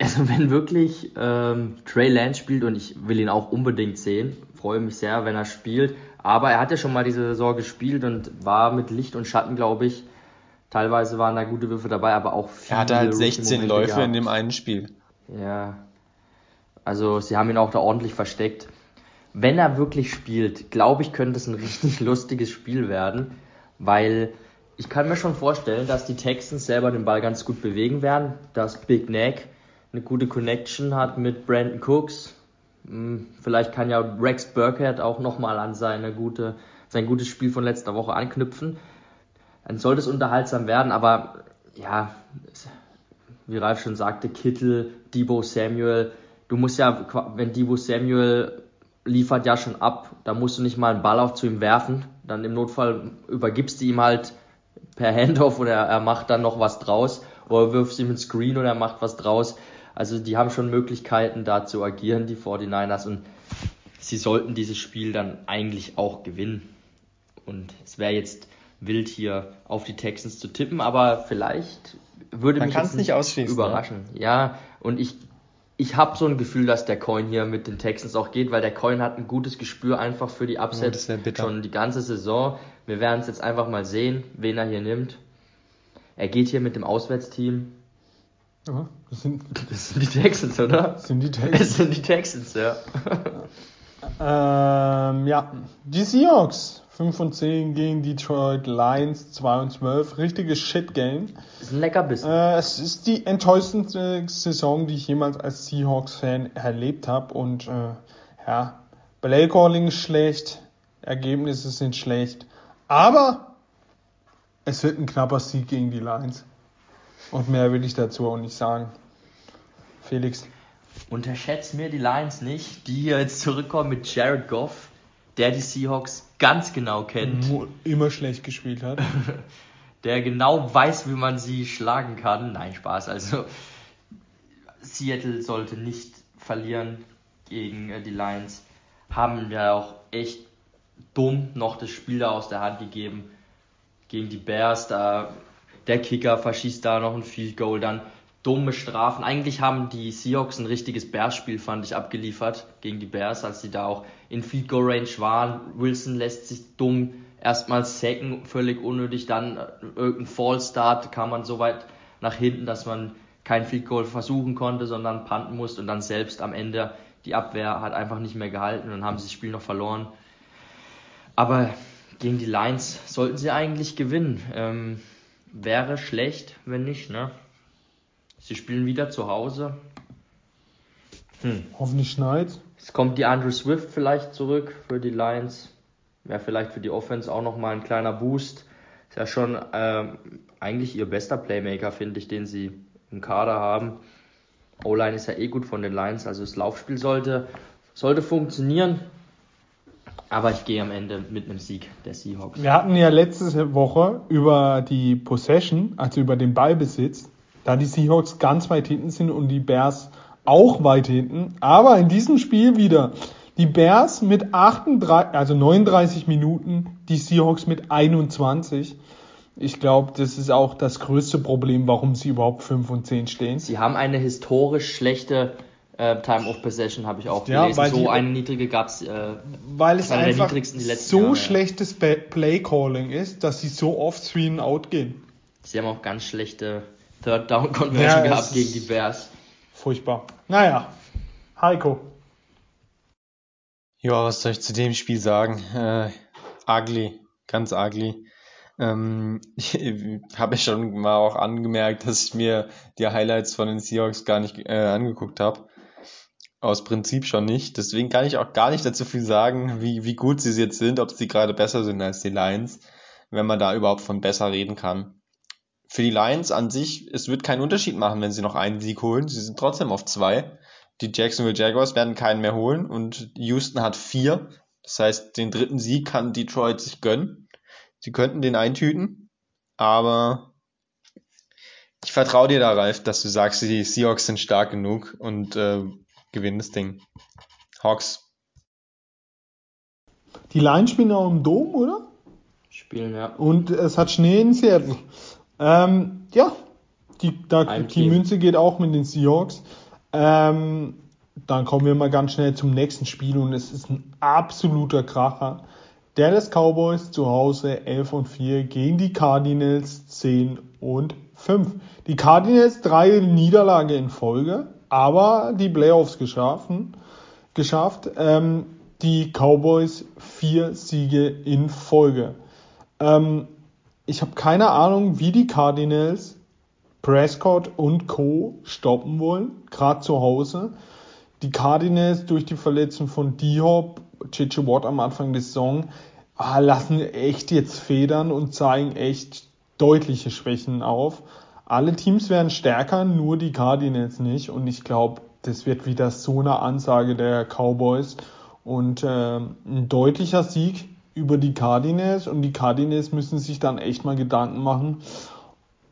also wenn wirklich Trey Lance spielt, und ich will ihn auch unbedingt sehen, freue mich sehr, wenn er spielt. Aber er hat ja schon mal diese Saison gespielt und war mit Licht und Schatten, glaube ich. Teilweise waren da gute Würfe dabei, aber auch viele. Er hatte halt 16 Läufe gehabt. In dem einen Spiel. Ja, also sie haben ihn auch da ordentlich versteckt. Wenn er wirklich spielt, glaube ich, könnte es ein richtig lustiges Spiel werden, weil ich kann mir schon vorstellen, dass die Texans selber den Ball ganz gut bewegen werden, dass Big Neck eine gute Connection hat mit Brandon Cooks. Vielleicht kann ja Rex Burkhead auch nochmal an sein gutes Spiel von letzter Woche anknüpfen. Dann sollte es unterhaltsam werden, aber ja, wie Ralf schon sagte, Kittle, Debo Samuel, wenn Debo Samuel liefert ja schon ab, da musst du nicht mal einen Ball auf zu ihm werfen, dann im Notfall übergibst du ihm halt per Handoff oder er macht dann noch was draus oder wirfst ihm einen Screen oder er macht was draus. Also die haben schon Möglichkeiten da zu agieren, die 49ers, und sie sollten dieses Spiel dann eigentlich auch gewinnen. Und es wäre jetzt wild, hier auf die Texans zu tippen, aber vielleicht würde mich jetzt nicht überraschen. Ne? Ja, und ich habe so ein Gefühl, dass der Coin hier mit den Texans auch geht, weil der Coin hat ein gutes Gespür einfach für die Upsets schon die ganze Saison. Wir werden es jetzt einfach mal sehen, wen er hier nimmt. Er geht hier mit dem Auswärtsteam. Ja, das sind die Texans, oder? Das sind die Texans, ja. Ja, die Seahawks 5-10 gegen Detroit Lions 2-12, richtiges Shit-Game. Ist ein Leckerbissen. Es ist die enttäuschendste Saison, die ich jemals als Seahawks-Fan erlebt habe. Und ja, Play-Calling ist schlecht, Ergebnisse sind schlecht, aber es wird ein knapper Sieg gegen die Lions. Und mehr will ich dazu auch nicht sagen. Felix. Unterschätzt mir die Lions nicht, die hier jetzt zurückkommen mit Jared Goff, der die Seahawks ganz genau kennt. Immer schlecht gespielt hat. Der genau weiß, wie man sie schlagen kann. Nein, Spaß. Also Seattle sollte nicht verlieren gegen die Lions. Haben ja auch echt dumm noch das Spiel da aus der Hand gegeben. Gegen die Bears da. Der Kicker verschießt da noch ein Field Goal, dann dumme Strafen. Eigentlich haben die Seahawks ein richtiges Bears-Spiel, fand ich, abgeliefert gegen die Bears, als sie da auch in Field Goal Range waren. Wilson lässt sich dumm erstmal sacken, völlig unnötig. Dann irgendein False Start, kam man so weit nach hinten, dass man kein Field Goal versuchen konnte, sondern punten musste und dann selbst am Ende die Abwehr hat einfach nicht mehr gehalten und dann haben sie das Spiel noch verloren. Aber gegen die Lions sollten sie eigentlich gewinnen. Wäre schlecht, wenn nicht, ne? Sie spielen wieder zu Hause. Hoffentlich schneit's. Es kommt die Andrew Swift vielleicht zurück für die Lions. Wäre vielleicht für die Offense auch nochmal ein kleiner Boost. Ist ja schon eigentlich ihr bester Playmaker, finde ich, den sie im Kader haben. O-Line ist ja eh gut von den Lions, also das Laufspiel sollte funktionieren. Aber ich gehe am Ende mit einem Sieg der Seahawks. Wir hatten ja letzte Woche über die Possession, also über den Ballbesitz, da die Seahawks ganz weit hinten sind und die Bears auch weit hinten. Aber in diesem Spiel wieder die Bears mit 39 Minuten, die Seahawks mit 21. Ich glaube, das ist auch das größte Problem, warum sie überhaupt 5-10 stehen. Sie haben eine historisch schlechte Time of Possession, habe ich auch gelesen. Ja, eine niedrige gab es. Weil es einfach schlechtes Play-Calling ist, dass sie so oft 3-and-out gehen. Sie haben auch ganz schlechte Third-Down-Conversion gehabt gegen die Bears. Furchtbar. Naja, Heiko. Ja, was soll ich zu dem Spiel sagen? Ugly. Ganz ugly. Ich habe ja schon mal auch angemerkt, dass ich mir die Highlights von den Seahawks gar nicht angeguckt habe. Aus Prinzip schon nicht. Deswegen kann ich auch gar nicht dazu viel sagen, wie gut sie jetzt sind, ob sie gerade besser sind als die Lions, wenn man da überhaupt von besser reden kann. Für die Lions an sich, es wird keinen Unterschied machen, wenn sie noch einen Sieg holen. Sie sind trotzdem auf 2. Die Jacksonville Jaguars werden keinen mehr holen und Houston hat 4. Das heißt, den dritten Sieg kann Detroit sich gönnen. Sie könnten den eintüten, aber ich vertraue dir da, Ralf, dass du sagst, die Seahawks sind stark genug und gewinnen das Ding. Hawks. Die Lions spielen auch im Dom, oder? Spielen, ja. Und es hat Schnee in Seattle. Ja, die Münze geht auch mit den Seahawks. Dann kommen wir mal ganz schnell zum nächsten Spiel und es ist ein absoluter Kracher. Dallas Cowboys zu Hause 11-4 gegen die Cardinals 10-5. Die Cardinals 3 Niederlage in Folge, aber die Playoffs geschafft. Die Cowboys 4 Siege in Folge. Ich habe keine Ahnung, wie die Cardinals Prescott und Co. stoppen wollen, gerade zu Hause. Die Cardinals durch die Verletzung von D-Hop, J.J. Watt am Anfang der Saison, lassen echt jetzt Federn und zeigen echt deutliche Schwächen auf. Alle Teams werden stärker, nur die Cardinals nicht. Und ich glaube, das wird wieder so eine Ansage der Cowboys. Und ein deutlicher Sieg über die Cardinals. Und die Cardinals müssen sich dann echt mal Gedanken machen,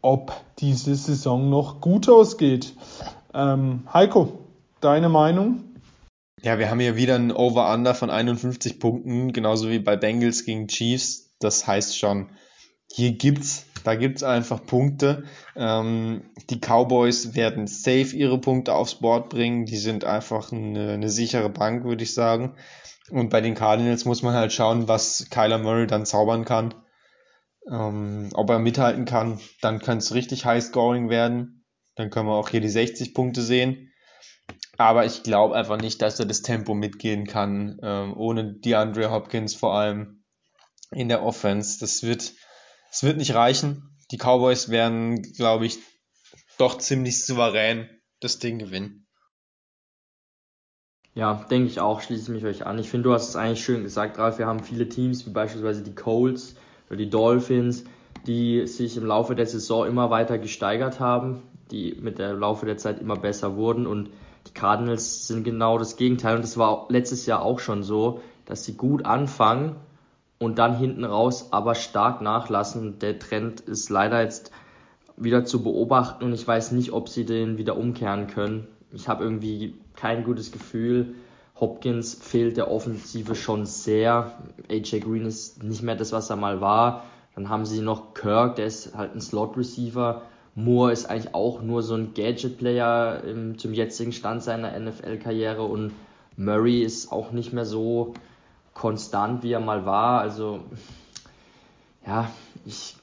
ob diese Saison noch gut ausgeht. Heiko, deine Meinung? Ja, wir haben hier wieder ein Over-Under von 51 Punkten, genauso wie bei Bengals gegen Chiefs. Das heißt schon, da gibt's einfach Punkte. Die Cowboys werden safe ihre Punkte aufs Board bringen. Die sind einfach eine sichere Bank, würde ich sagen. Und bei den Cardinals muss man halt schauen, was Kyler Murray dann zaubern kann. Ob er mithalten kann, dann kann es richtig High-Scoring werden. Dann können wir auch hier die 60 Punkte sehen. Aber ich glaube einfach nicht, dass er das Tempo mitgehen kann, ohne DeAndre Hopkins vor allem in der Offense. Das wird nicht reichen. Die Cowboys werden, glaube ich, doch ziemlich souverän das Ding gewinnen. Ja, denke ich auch, schließe ich mich euch an. Ich finde, du hast es eigentlich schön gesagt, Ralf. Wir haben viele Teams, wie beispielsweise die Colts oder die Dolphins, die sich im Laufe der Saison immer weiter gesteigert haben, die mit der Laufe der Zeit immer besser wurden, und die Cardinals sind genau das Gegenteil, und das war letztes Jahr auch schon so, dass sie gut anfangen und dann hinten raus aber stark nachlassen. Der Trend ist leider jetzt wieder zu beobachten, und ich weiß nicht, ob sie den wieder umkehren können. Ich habe irgendwie kein gutes Gefühl. Hopkins fehlt der Offensive schon sehr. AJ Green ist nicht mehr das, was er mal war. Dann haben sie noch Kirk, der ist halt ein Slot-Receiver. Moore ist eigentlich auch nur so ein Gadget-Player zum jetzigen Stand seiner NFL-Karriere. Und Murray ist auch nicht mehr so konstant, wie er mal war. Also, ja, ich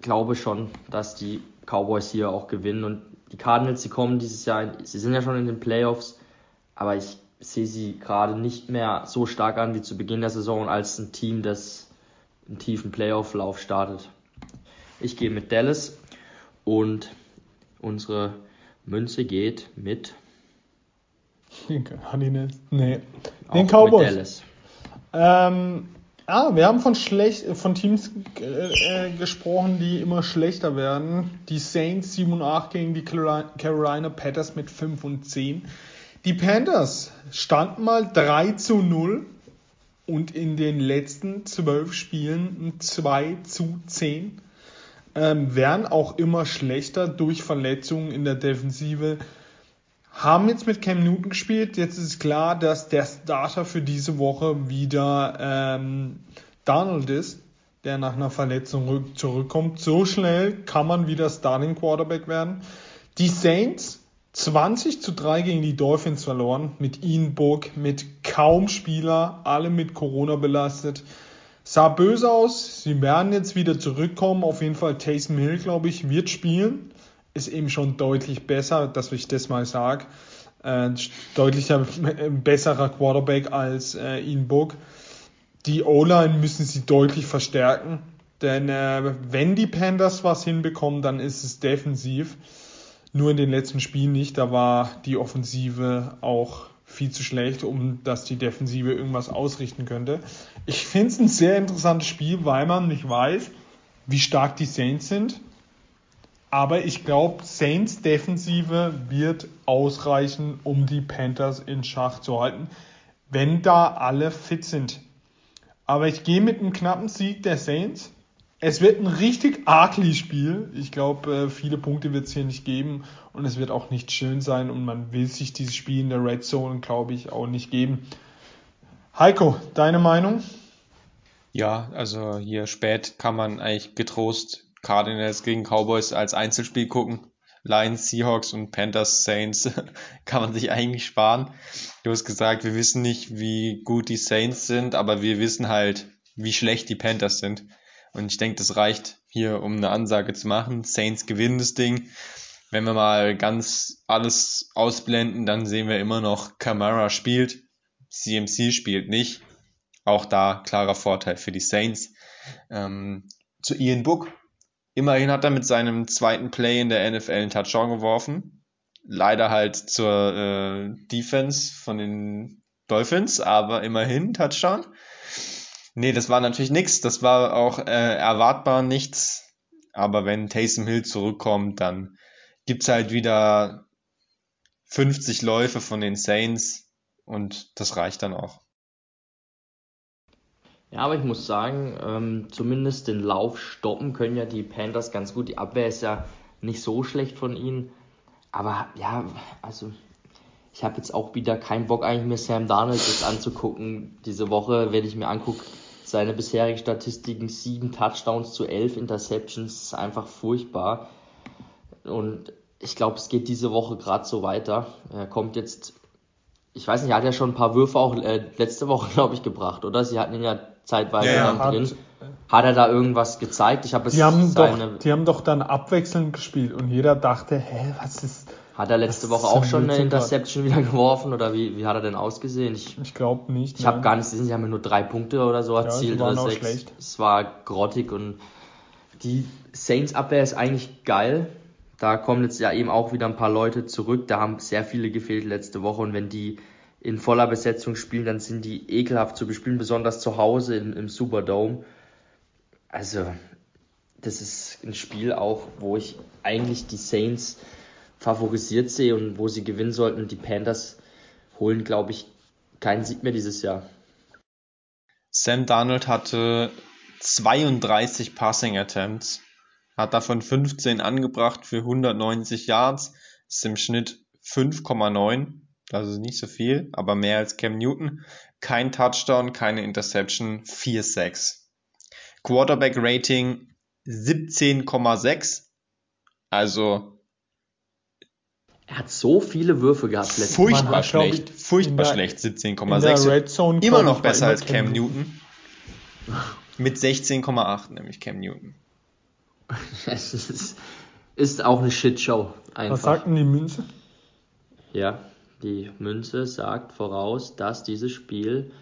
glaube schon, dass die Cowboys hier auch gewinnen. Und die Cardinals, die kommen dieses Jahr, sie sind ja schon in den Playoffs, aber ich sehe sie gerade nicht mehr so stark an wie zu Beginn der Saison als ein Team, das einen tiefen Playoff-Lauf startet. Ich gehe mit Dallas und unsere Münze geht mit den Cardinals. Nee, den Cowboys. Mit Dallas. Wir haben von Teams gesprochen, die immer schlechter werden. Die Saints 7-8 gegen die Carolina Panthers mit 5-10. Die Panthers standen mal 3-0 und in den letzten 12 Spielen 2-10. Werden auch immer schlechter durch Verletzungen in der Defensive. Haben jetzt mit Cam Newton gespielt. Jetzt ist klar, dass der Starter für diese Woche wieder Donald ist, der nach einer Verletzung zurückkommt. So schnell kann man wieder Starting Quarterback werden. Die Saints 20-3 gegen die Dolphins verloren. Mit Ian Book, mit kaum Spieler, alle mit Corona belastet. Sah böse aus. Sie werden jetzt wieder zurückkommen. Auf jeden Fall Taysom Hill, glaube ich, wird spielen. Ist eben schon deutlich besser, dass ich das mal sage. Besserer Quarterback als Ian Book. Die O-Line müssen sie deutlich verstärken, denn wenn die Panthers was hinbekommen, dann ist es defensiv. Nur in den letzten Spielen nicht, da war die Offensive auch viel zu schlecht, um dass die Defensive irgendwas ausrichten könnte. Ich finde es ein sehr interessantes Spiel, weil man nicht weiß, wie stark die Saints sind. Aber ich glaube, Saints Defensive wird ausreichen, um die Panthers in Schach zu halten, wenn da alle fit sind. Aber ich gehe mit einem knappen Sieg der Saints. Es wird ein richtig ugly Spiel. Ich glaube, viele Punkte wird es hier nicht geben. Und es wird auch nicht schön sein. Und man will sich dieses Spiel in der Red Zone, glaube ich, auch nicht geben. Heiko, deine Meinung? Ja, also hier spät kann man eigentlich getrost Cardinals gegen Cowboys als Einzelspiel gucken. Lions, Seahawks und Panthers, Saints kann man sich eigentlich sparen. Du hast gesagt, wir wissen nicht, wie gut die Saints sind, aber wir wissen halt, wie schlecht die Panthers sind. Und ich denke, das reicht hier, um eine Ansage zu machen. Saints gewinnen das Ding. Wenn wir mal ganz alles ausblenden, dann sehen wir immer noch, Kamara spielt, CMC spielt nicht. Auch da klarer Vorteil für die Saints. Zu Ian Book. Immerhin hat er mit seinem zweiten Play in der NFL einen Touchdown geworfen. Leider halt zur Defense von den Dolphins, aber immerhin Touchdown. Nee, das war natürlich nichts. Das war auch erwartbar nichts. Aber wenn Taysom Hill zurückkommt, dann gibt's halt wieder 50 Läufe von den Saints und das reicht dann auch. Ja, aber ich muss sagen, zumindest den Lauf stoppen können ja die Panthers ganz gut. Die Abwehr ist ja nicht so schlecht von ihnen. Aber ja, also Ich habe jetzt auch wieder keinen Bock, eigentlich mir Sam Darnold jetzt anzugucken. Diese Woche, wenn ich mir angucke, seine bisherigen Statistiken, 7 Touchdowns zu 11 Interceptions, ist einfach furchtbar. Und ich glaube, es geht diese Woche gerade so weiter. Er kommt jetzt, ich weiß nicht, er hat ja schon ein paar Würfe auch letzte Woche, glaube ich, gebracht, oder? Sie hatten ihn ja zeitweise drin. Hat er da irgendwas gezeigt? Die haben doch dann abwechselnd gespielt und jeder dachte, was ist... Hat er letzte Woche auch schon eine Interception wieder geworfen oder wie hat er denn ausgesehen? Ich glaube nicht. Ich habe gar nicht gesehen, sie haben ja nur 3 Punkte oder so erzielt oder 6. Es war grottig und die Saints-Abwehr ist eigentlich geil. Da kommen jetzt ja eben auch wieder ein paar Leute zurück. Da haben sehr viele gefehlt letzte Woche und wenn die in voller Besetzung spielen, dann sind die ekelhaft zu bespielen, besonders zu Hause im Superdome. Also, das ist ein Spiel auch, wo ich eigentlich die Saints favorisiert sehe und wo sie gewinnen sollten. Und die Panthers holen, glaube ich, keinen Sieg mehr dieses Jahr. Sam Darnold hatte 32 Passing Attempts, hat davon 15 angebracht für 190 Yards, ist im Schnitt 5,9, also nicht so viel, aber mehr als Cam Newton. Kein Touchdown, keine Interception, 4-6. Quarterback Rating 17,6, also er hat so viele Würfe gehabt letztes Mal. Furchtbar schlecht, 17,6. Red Zone immer noch besser als Cam Newton. Mit 16,8 nämlich Cam Newton. Es ist auch eine Shitshow einfach. Was sagt denn die Münze? Ja, die Münze sagt voraus, dass dieses Spiel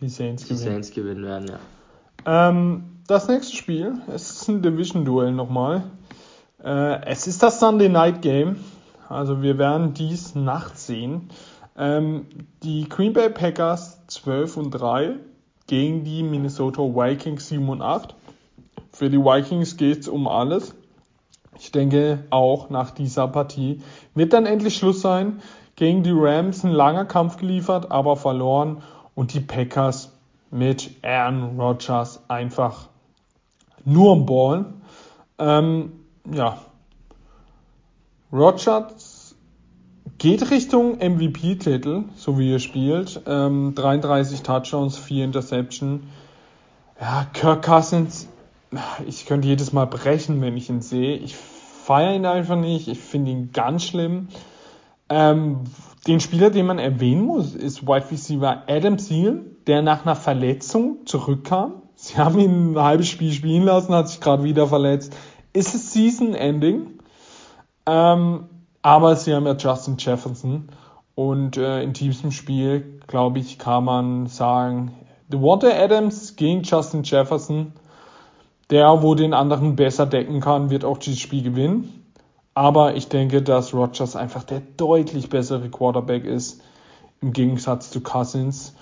die Saints gewinnen werden, ja. Das nächste Spiel, es ist ein Division-Duell nochmal. Es ist das Sunday Night Game, also wir werden dies nachts sehen. Die Green Bay Packers 12-3 gegen die Minnesota Vikings 7-8. Für die Vikings geht es um alles. Ich denke, auch nach dieser Partie wird dann endlich Schluss sein. Gegen die Rams ein langer Kampf geliefert, aber verloren. Und die Packers mit Aaron Rodgers einfach nur am Ball. Ja, Rodgers geht Richtung MVP-Titel, so wie er spielt. 33 Touchdowns, 4 Interception. Ja, Kirk Cousins, ich könnte jedes Mal brechen, wenn ich ihn sehe. Ich feiere ihn einfach nicht, ich finde ihn ganz schlimm. Den Spieler, den man erwähnen muss, ist Wide Receiver Adam Thielen, der nach einer Verletzung zurückkam. Sie haben ihn ein halbes Spiel spielen lassen, hat sich gerade wieder verletzt. Ist es Season-Ending, aber sie haben ja Justin Jefferson und in diesem Spiel, glaube ich, kann man sagen, DeVonta Adams gegen Justin Jefferson, der, wo den anderen besser decken kann, wird auch dieses Spiel gewinnen, aber ich denke, dass Rodgers einfach der deutlich bessere Quarterback ist, im Gegensatz zu Cousins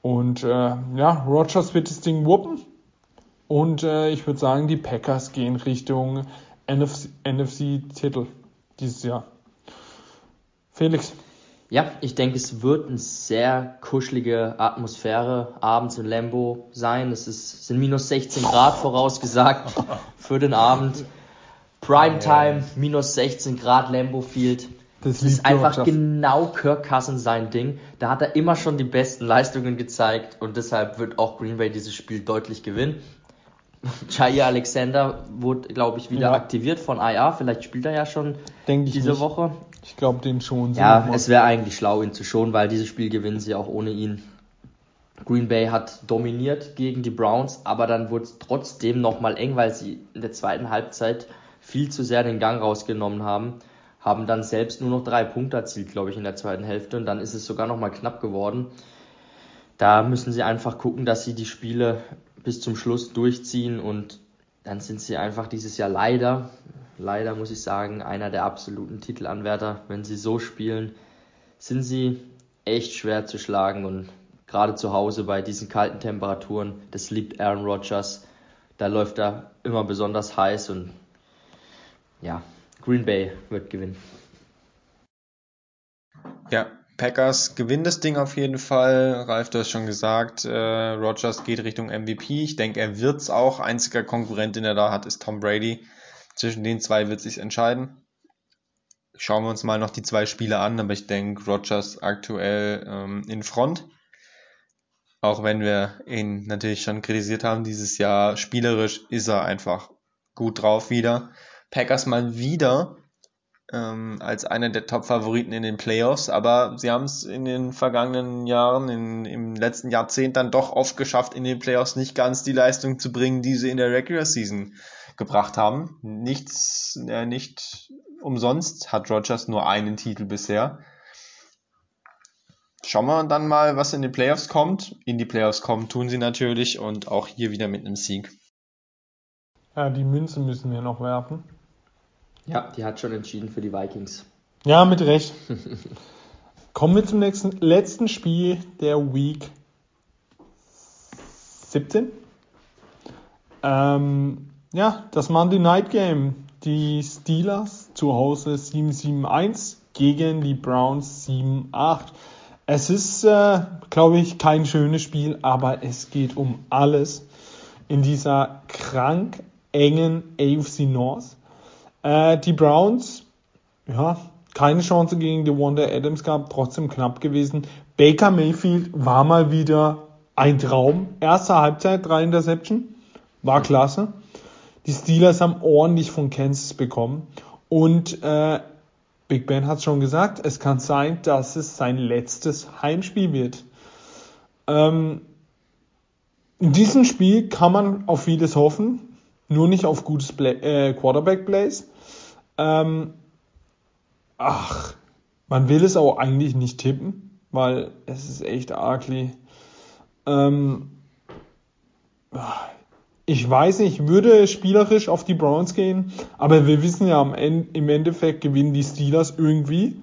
und ja, Rodgers wird das Ding wuppen. Und ich würde sagen, die Packers gehen Richtung NFC-Titel dieses Jahr. Felix? Ja, ich denke, es wird eine sehr kuschelige Atmosphäre abends in Lambeau sein. Es sind minus 16 Grad vorausgesagt für den Abend. Primetime, minus 16 Grad Lambeau Field. Das ist einfach genau Kirk Cousins sein Ding. Da hat er immer schon die besten Leistungen gezeigt und deshalb wird auch Green Bay dieses Spiel deutlich gewinnen. Jair Alexander wurde, glaube ich, wieder aktiviert von IR. Vielleicht spielt er ja schon Woche. Ich glaube, den schonen sie. Ja, es wäre eigentlich schlau, ihn zu schonen, weil dieses Spiel gewinnen sie auch ohne ihn. Green Bay hat dominiert gegen die Browns, aber dann wurde es trotzdem nochmal eng, weil sie in der zweiten Halbzeit viel zu sehr den Gang rausgenommen haben dann selbst nur noch 3 Punkte erzielt, glaube ich, in der zweiten Hälfte. Und dann ist es sogar nochmal knapp geworden. Da müssen sie einfach gucken, dass sie die Spiele bis zum Schluss durchziehen und dann sind sie einfach dieses Jahr leider muss ich sagen, einer der absoluten Titelanwärter. Wenn sie so spielen, sind sie echt schwer zu schlagen und gerade zu Hause bei diesen kalten Temperaturen, das liebt Aaron Rodgers, da läuft er immer besonders heiß und ja, Green Bay wird gewinnen. Ja, Packers gewinnt das Ding auf jeden Fall. Ralf, du hast schon gesagt, Rodgers geht Richtung MVP. Ich denke, er wird es auch. Einziger Konkurrent, den er da hat, ist Tom Brady. Zwischen den zwei wird es sich entscheiden. Schauen wir uns mal noch die zwei Spiele an, aber ich denke, Rodgers aktuell in Front. Auch wenn wir ihn natürlich schon kritisiert haben dieses Jahr, spielerisch ist er einfach gut drauf wieder. Packers mal wieder als einer der Top-Favoriten in den Playoffs, aber sie haben es in den vergangenen Jahren, im letzten Jahrzehnt dann doch oft geschafft, in den Playoffs nicht ganz die Leistung zu bringen, die sie in der Regular Season gebracht haben. Nicht umsonst hat Rodgers nur einen Titel bisher. Schauen wir dann mal, was in die Playoffs kommt. In die Playoffs kommen tun sie natürlich und auch hier wieder mit einem Sieg. Ja, die Münze müssen wir noch werfen. Ja, die hat schon entschieden für die Vikings. Ja, mit Recht. Kommen wir zum letzten Spiel der Week 17. Das Monday Night Game. Die Steelers zu Hause 7-7-1 gegen die Browns 7-8. Es ist, glaube ich, kein schönes Spiel, aber es geht um alles in dieser krank engen AFC North. Die Browns, ja, keine Chance gegen DeVonta Adams gehabt, trotzdem knapp gewesen. Baker Mayfield war mal wieder ein Traum. Erste Halbzeit, 3 Interception, war klasse. Die Steelers haben ordentlich von Kansas bekommen. Und Big Ben hat es schon gesagt, es kann sein, dass es sein letztes Heimspiel wird. In diesem Spiel kann man auf vieles hoffen, nur nicht auf gutes Quarterback-Plays. Man will es auch eigentlich nicht tippen, weil es ist echt ugly. Ich weiß nicht, ich würde spielerisch auf die Browns gehen, aber wir wissen ja, im Endeffekt gewinnen die Steelers irgendwie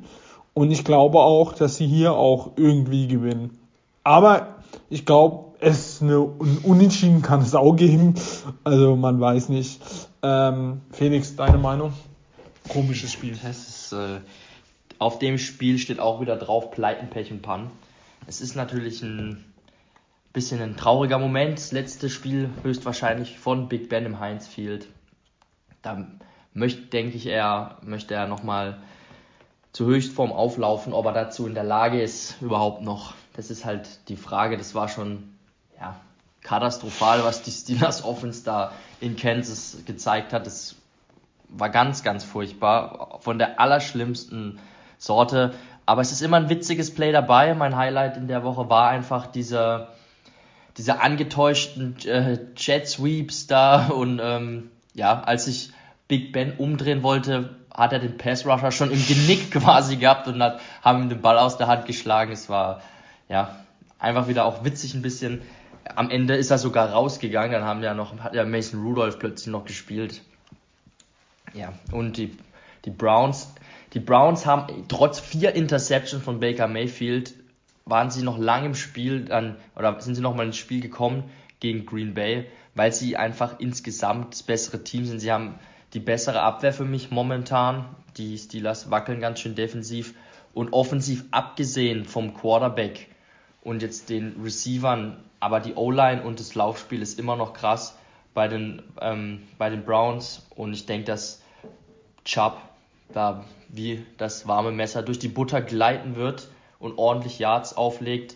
und ich glaube auch, dass sie hier auch irgendwie gewinnen. Aber ich glaube, ein Unentschieden kann es auch geben, also man weiß nicht. Felix, deine Meinung? Komisches Spiel. Das ist, auf dem Spiel steht auch wieder drauf Pleiten, Pech und Pannen. Es ist natürlich bisschen ein trauriger Moment, das letzte Spiel höchstwahrscheinlich von Big Ben im Heinz Field. Da möchte er nochmal zur Höchstform auflaufen, ob er dazu in der Lage ist überhaupt noch. Das ist halt die Frage, das war schon katastrophal, was die Steelers Offense da in Kansas gezeigt hat. Das war ganz, ganz furchtbar, von der allerschlimmsten Sorte. Aber es ist immer ein witziges Play dabei. Mein Highlight in der Woche war einfach diese angetäuschten Jet-Sweeps da und als ich Big Ben umdrehen wollte, hat er den Pass-Rusher schon im Genick quasi gehabt und haben ihm den Ball aus der Hand geschlagen. Es war einfach wieder auch witzig ein bisschen. Am Ende ist er sogar rausgegangen, dann hat ja Mason Rudolph plötzlich noch gespielt. Ja, und die Browns haben trotz 4 Interceptions von Baker Mayfield waren sie noch lange im Spiel sind sie noch mal ins Spiel gekommen gegen Green Bay, weil sie einfach insgesamt das bessere Team sind. Sie haben die bessere Abwehr für mich momentan. Die Steelers wackeln ganz schön defensiv und offensiv abgesehen vom Quarterback und jetzt den Receivern, aber die O-Line und das Laufspiel ist immer noch krass bei den Browns und ich denke, dass Chubb da wie das warme Messer durch die Butter gleiten wird und ordentlich Yards auflegt.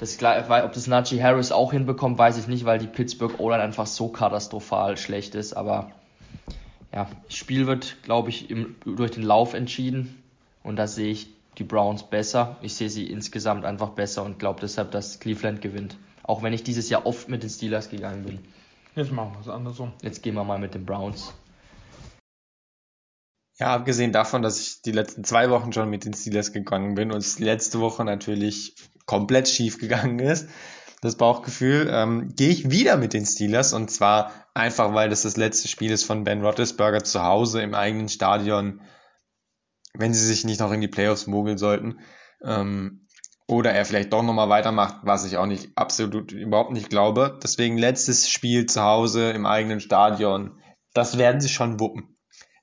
Ob das Najee Harris auch hinbekommt, weiß ich nicht, weil die Pittsburgh O-Line einfach so katastrophal schlecht ist. Aber das Spiel wird, glaube ich, durch den Lauf entschieden. Und da sehe ich die Browns besser. Ich sehe sie insgesamt einfach besser und glaube deshalb, dass Cleveland gewinnt. Auch wenn ich dieses Jahr oft mit den Steelers gegangen bin. Jetzt machen wir es andersrum. Jetzt gehen wir mal mit den Browns. Ja, abgesehen davon, dass ich die letzten 2 Wochen schon mit den Steelers gegangen bin und es letzte Woche natürlich komplett schief gegangen ist, das Bauchgefühl, gehe ich wieder mit den Steelers und zwar einfach, weil das letzte Spiel ist von Ben Roethlisberger zu Hause im eigenen Stadion, wenn sie sich nicht noch in die Playoffs mogeln sollten oder er vielleicht doch nochmal weitermacht, was ich auch nicht absolut überhaupt nicht glaube. Deswegen letztes Spiel zu Hause im eigenen Stadion, das werden sie schon wuppen.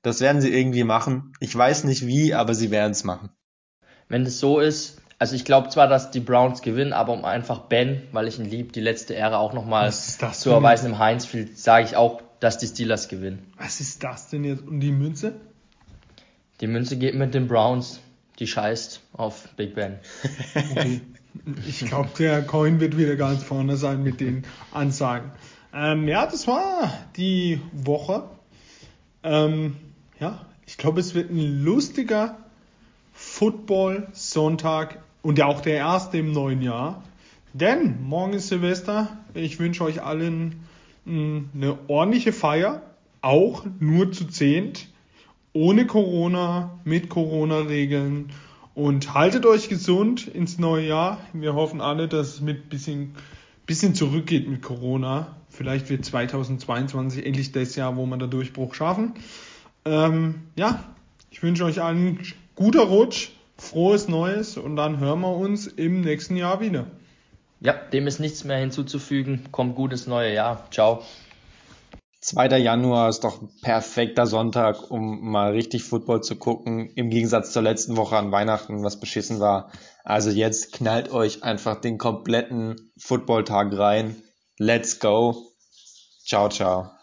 Das werden sie irgendwie machen. Ich weiß nicht wie, aber sie werden es machen. Wenn das so ist, also ich glaube zwar, dass die Browns gewinnen, aber um einfach Ben, weil ich ihn lieb, die letzte Ehre auch nochmal zu erweisen im Heinz Field, sage ich auch, dass die Steelers gewinnen. Was ist das denn jetzt? Und die Münze? Die Münze geht mit den Browns. Die scheißt auf Big Ben. Okay. Ich glaube, der Coin wird wieder ganz vorne sein mit den Ansagen. Ja, das war die Woche. Ja, ich glaube, es wird ein lustiger Football-Sonntag und ja auch der erste im neuen Jahr. Denn morgen ist Silvester. Ich wünsche euch allen eine ordentliche Feier. Auch nur zu 10. Ohne Corona, mit Corona-Regeln. Und haltet euch gesund ins neue Jahr. Wir hoffen alle, dass es mit bisschen zurückgeht mit Corona. Vielleicht wird 2022 endlich das Jahr, wo wir den Durchbruch schaffen. Ja, ich wünsche euch allen guter Rutsch, frohes Neues und dann hören wir uns im nächsten Jahr wieder. Ja, dem ist nichts mehr hinzuzufügen. Kommt gut ins neue Jahr. Ciao. 2. Januar ist doch ein perfekter Sonntag, um mal richtig Football zu gucken, im Gegensatz zur letzten Woche an Weihnachten, was beschissen war. Also jetzt knallt euch einfach den kompletten Football-Tag rein. Let's go. Ciao, ciao.